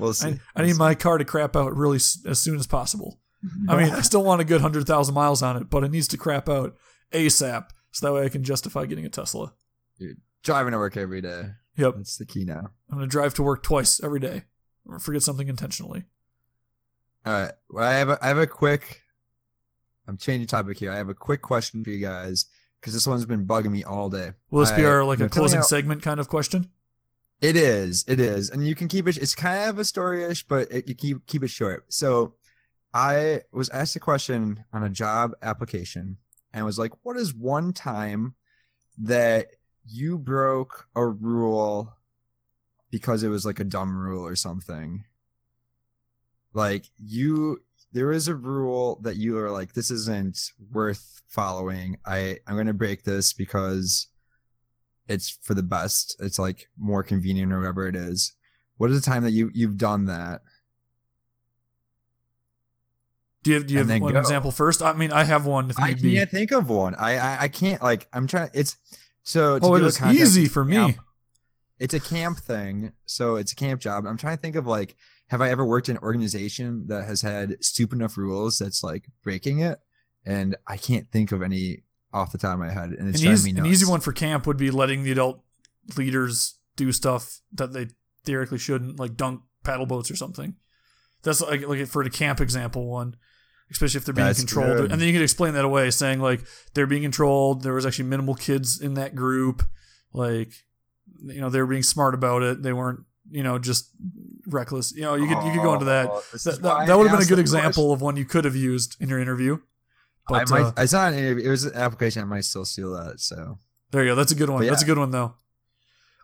We'll see. I, we'll I need see. my car to crap out really s- as soon as possible. I mean, I still want a good one hundred thousand miles on it, but it needs to crap out ASAP, so that way I can justify getting a Tesla. Dude, driving to work every day. Yep. That's the key now. I'm going to drive to work twice every day or forget something intentionally. All right. Well, I have a, I have a quick, I'm changing topic here. I have a quick question for you guys because this one's been bugging me all day. Will this I, be our like a closing segment kind of question? It is. It is. And you can keep it. It's kind of a story-ish, but it, you keep, keep it short. So I was asked a question on a job application and was like, what is one time that you broke a rule because it was like a dumb rule or something? Like you there is a rule that you are like, this isn't worth following. I, I'm going to break this because it's for the best. It's like more convenient or whatever it is. What is the time that you, you've done that? Do you have, do you have one go. example first? I mean, I have one. I can't be. think of one. I, I I can't like, I'm trying. It's so. To oh, it was context, easy for me. Camp, it's a camp thing. So it's a camp job. I'm trying to think of like, have I ever worked in an organization that has had stupid enough rules that's like breaking it? And I can't think of any off the top of my head. And it's an easy, an easy one for camp would be letting the adult leaders do stuff that they theoretically shouldn't, like dunk paddle boats or something. That's like, like for the camp example one. Especially if they're being That's controlled. Good. And then you can explain that away, saying, like, they're being controlled. There was actually minimal kids in that group. Like, you know, they were being smart about it. They weren't, you know, just reckless. You know, you could oh, you could go into that. That, that, that would have been a good example question. Of one you could have used in your interview. But, I might, uh, it's not an interview. It was an application. I might still steal that, so. There you go. That's a good one. Yeah. That's a good one, though.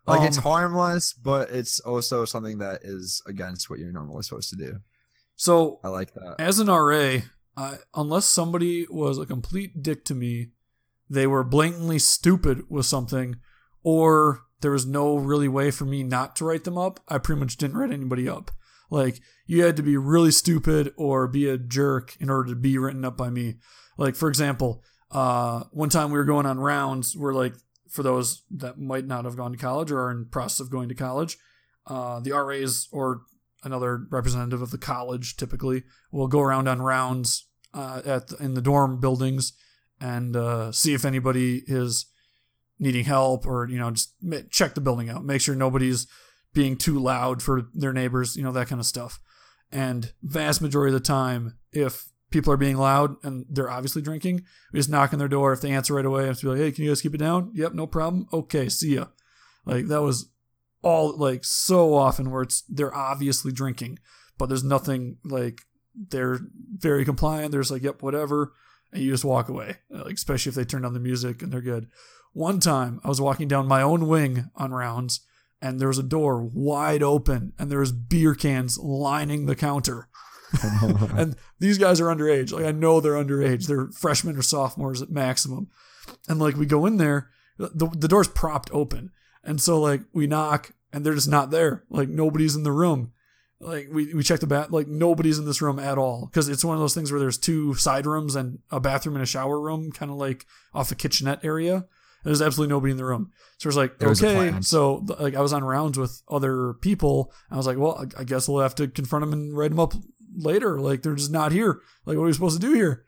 Like, um, it's harmless, but it's also something that is against what you're normally supposed to do. So, I like that. As an R A... Uh, unless somebody was a complete dick to me, they were blatantly stupid with something, or there was no really way for me not to write them up, I pretty much didn't write anybody up. Like, you had to be really stupid or be a jerk in order to be written up by me. Like, for example, uh, one time we were going on rounds where, like, for those that might not have gone to college or are in the process of going to college, uh, the R As or another representative of the college typically will go around on rounds Uh, at the, in the dorm buildings and uh, see if anybody is needing help, or, you know, just check the building out, make sure nobody's being too loud for their neighbors, you know, that kind of stuff. And vast majority of the time, if people are being loud and they're obviously drinking, we just knock on their door. If they answer right away, I have to be like, hey, can you guys keep it down? Yep, no problem. Okay, see ya. Like, that was all, like, so often where it's they're obviously drinking, but there's nothing like. They're very compliant. They're just like, yep, whatever. And you just walk away, like, especially if they turn on the music and they're good. One time I was walking down my own wing on rounds and there was a door wide open and there was beer cans lining the counter. And these guys are underage. Like, I know they're underage. They're freshmen or sophomores at maximum. And like, we go in there, the, the door's propped open. And so like we knock and they're just not there. Like, nobody's in the room. Like, we, we checked the bath, like, nobody's in this room at all. Because it's one of those things where there's two side rooms and a bathroom and a shower room, kind of like off the kitchenette area. And there's absolutely nobody in the room. So it's like, there's okay. So, like, I was on rounds with other people. I was like, well, I guess we'll have to confront them and write them up later. Like, they're just not here. Like, what are we supposed to do here?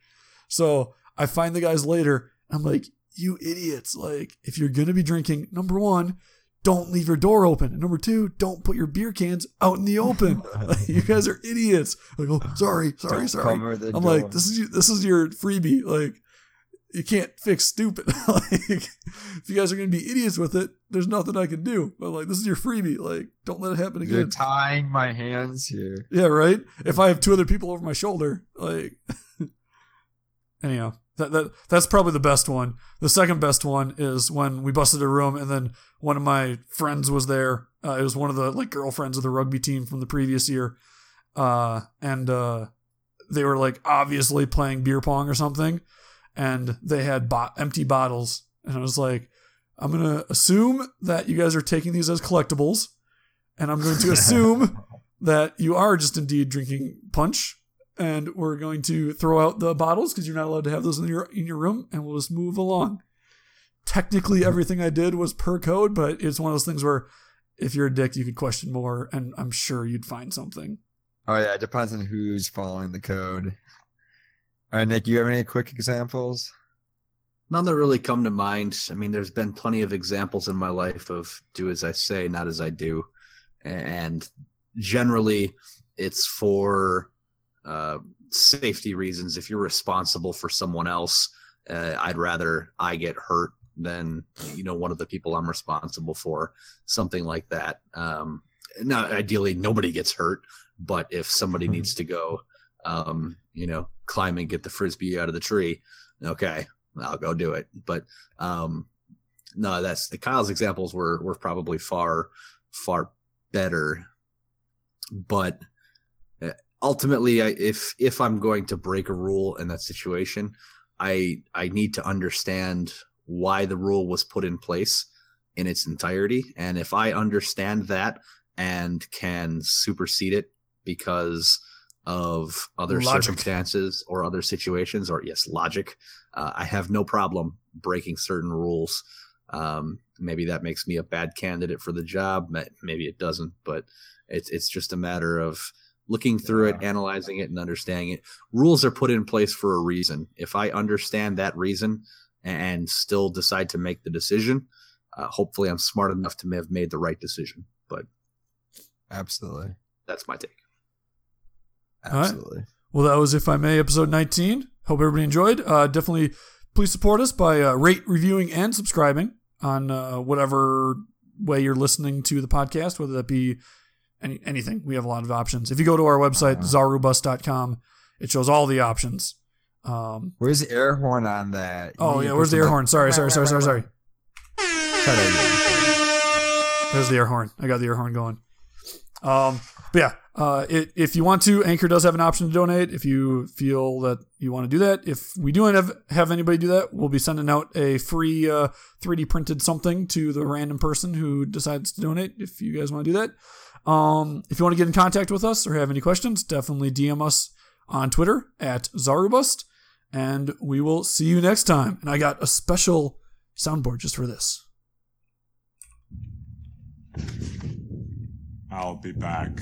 So I find the guys later. I'm like, you idiots. Like, if you're going to be drinking, number one, don't leave your door open. And number two, don't put your beer cans out in the open. Like, you guys are idiots. Like, oh, sorry, sorry, don't sorry. I'm door. Like, this is this is your freebie. Like, you can't fix stupid. Like, if you guys are going to be idiots with it, there's nothing I can do. But like, this is your freebie. Like, don't let it happen again. You're tying my hands here. Yeah, right? If I have two other people over my shoulder, like. Anyhow, that, that that's probably the best one. The second best one is when we busted a room and then one of my friends was there. Uh, it was one of the, like, girlfriends of the rugby team from the previous year. Uh, and uh, they were, like, obviously playing beer pong or something. And they had bo- empty bottles. And I was like, I'm going to assume that you guys are taking these as collectibles. And I'm going to assume that you are just indeed drinking punch. And we're going to throw out the bottles because you're not allowed to have those in your in your room, and we'll just move along. Technically, everything I did was per code, but it's one of those things where if you're a dick, you could question more, and I'm sure you'd find something. Oh, yeah. It depends on who's following the code. All right, Nick, you have any quick examples? None that really come to mind. I mean, there's been plenty of examples in my life of do as I say, not as I do. And generally, it's for... Uh, safety reasons. If you're responsible for someone else, uh, I'd rather I get hurt than, you know, one of the people I'm responsible for, something like that. Um, not ideally nobody gets hurt, but if somebody needs to go, um, you know, climb and get the Frisbee out of the tree, okay, I'll go do it. But um, no, that's the Kyle's examples were, were probably far, far better. But ultimately, I, if if I'm going to break a rule in that situation, I I need to understand why the rule was put in place in its entirety. And if I understand that and can supersede it because of other logic. circumstances or other situations, or yes, logic, uh, I have no problem breaking certain rules. Um, maybe that makes me a bad candidate for the job. Maybe it doesn't, but it's it's just a matter of looking through yeah. it, analyzing it, and understanding it. Rules are put in place for a reason. If I understand that reason and still decide to make the decision, uh, hopefully I'm smart enough to have made the right decision. But absolutely, that's my take. Absolutely. Right. Well, that was If I May, episode nineteen. Hope everybody enjoyed. Uh, definitely, please support us by uh, rate, reviewing, and subscribing on uh, whatever way you're listening to the podcast, whether that be any, anything. We have a lot of options. If you go to our website, zaru bust dot com, it shows all the options. Um, where's the air horn on that? Oh, yeah, where's the air horn? Sorry, sorry, sorry, sorry, sorry. There's the air horn. I got the air horn going. Um, but yeah, uh, it, if you want to, Anchor does have an option to donate. If you feel that you want to do that, if we do have, have anybody do that, we'll be sending out a free, uh, three D printed something to the random person who decides to donate. If you guys want to do that, um, if you want to get in contact with us or have any questions, definitely D M us on Twitter at Zarubust, and we will see you next time. And I got a special soundboard just for this. I'll be back.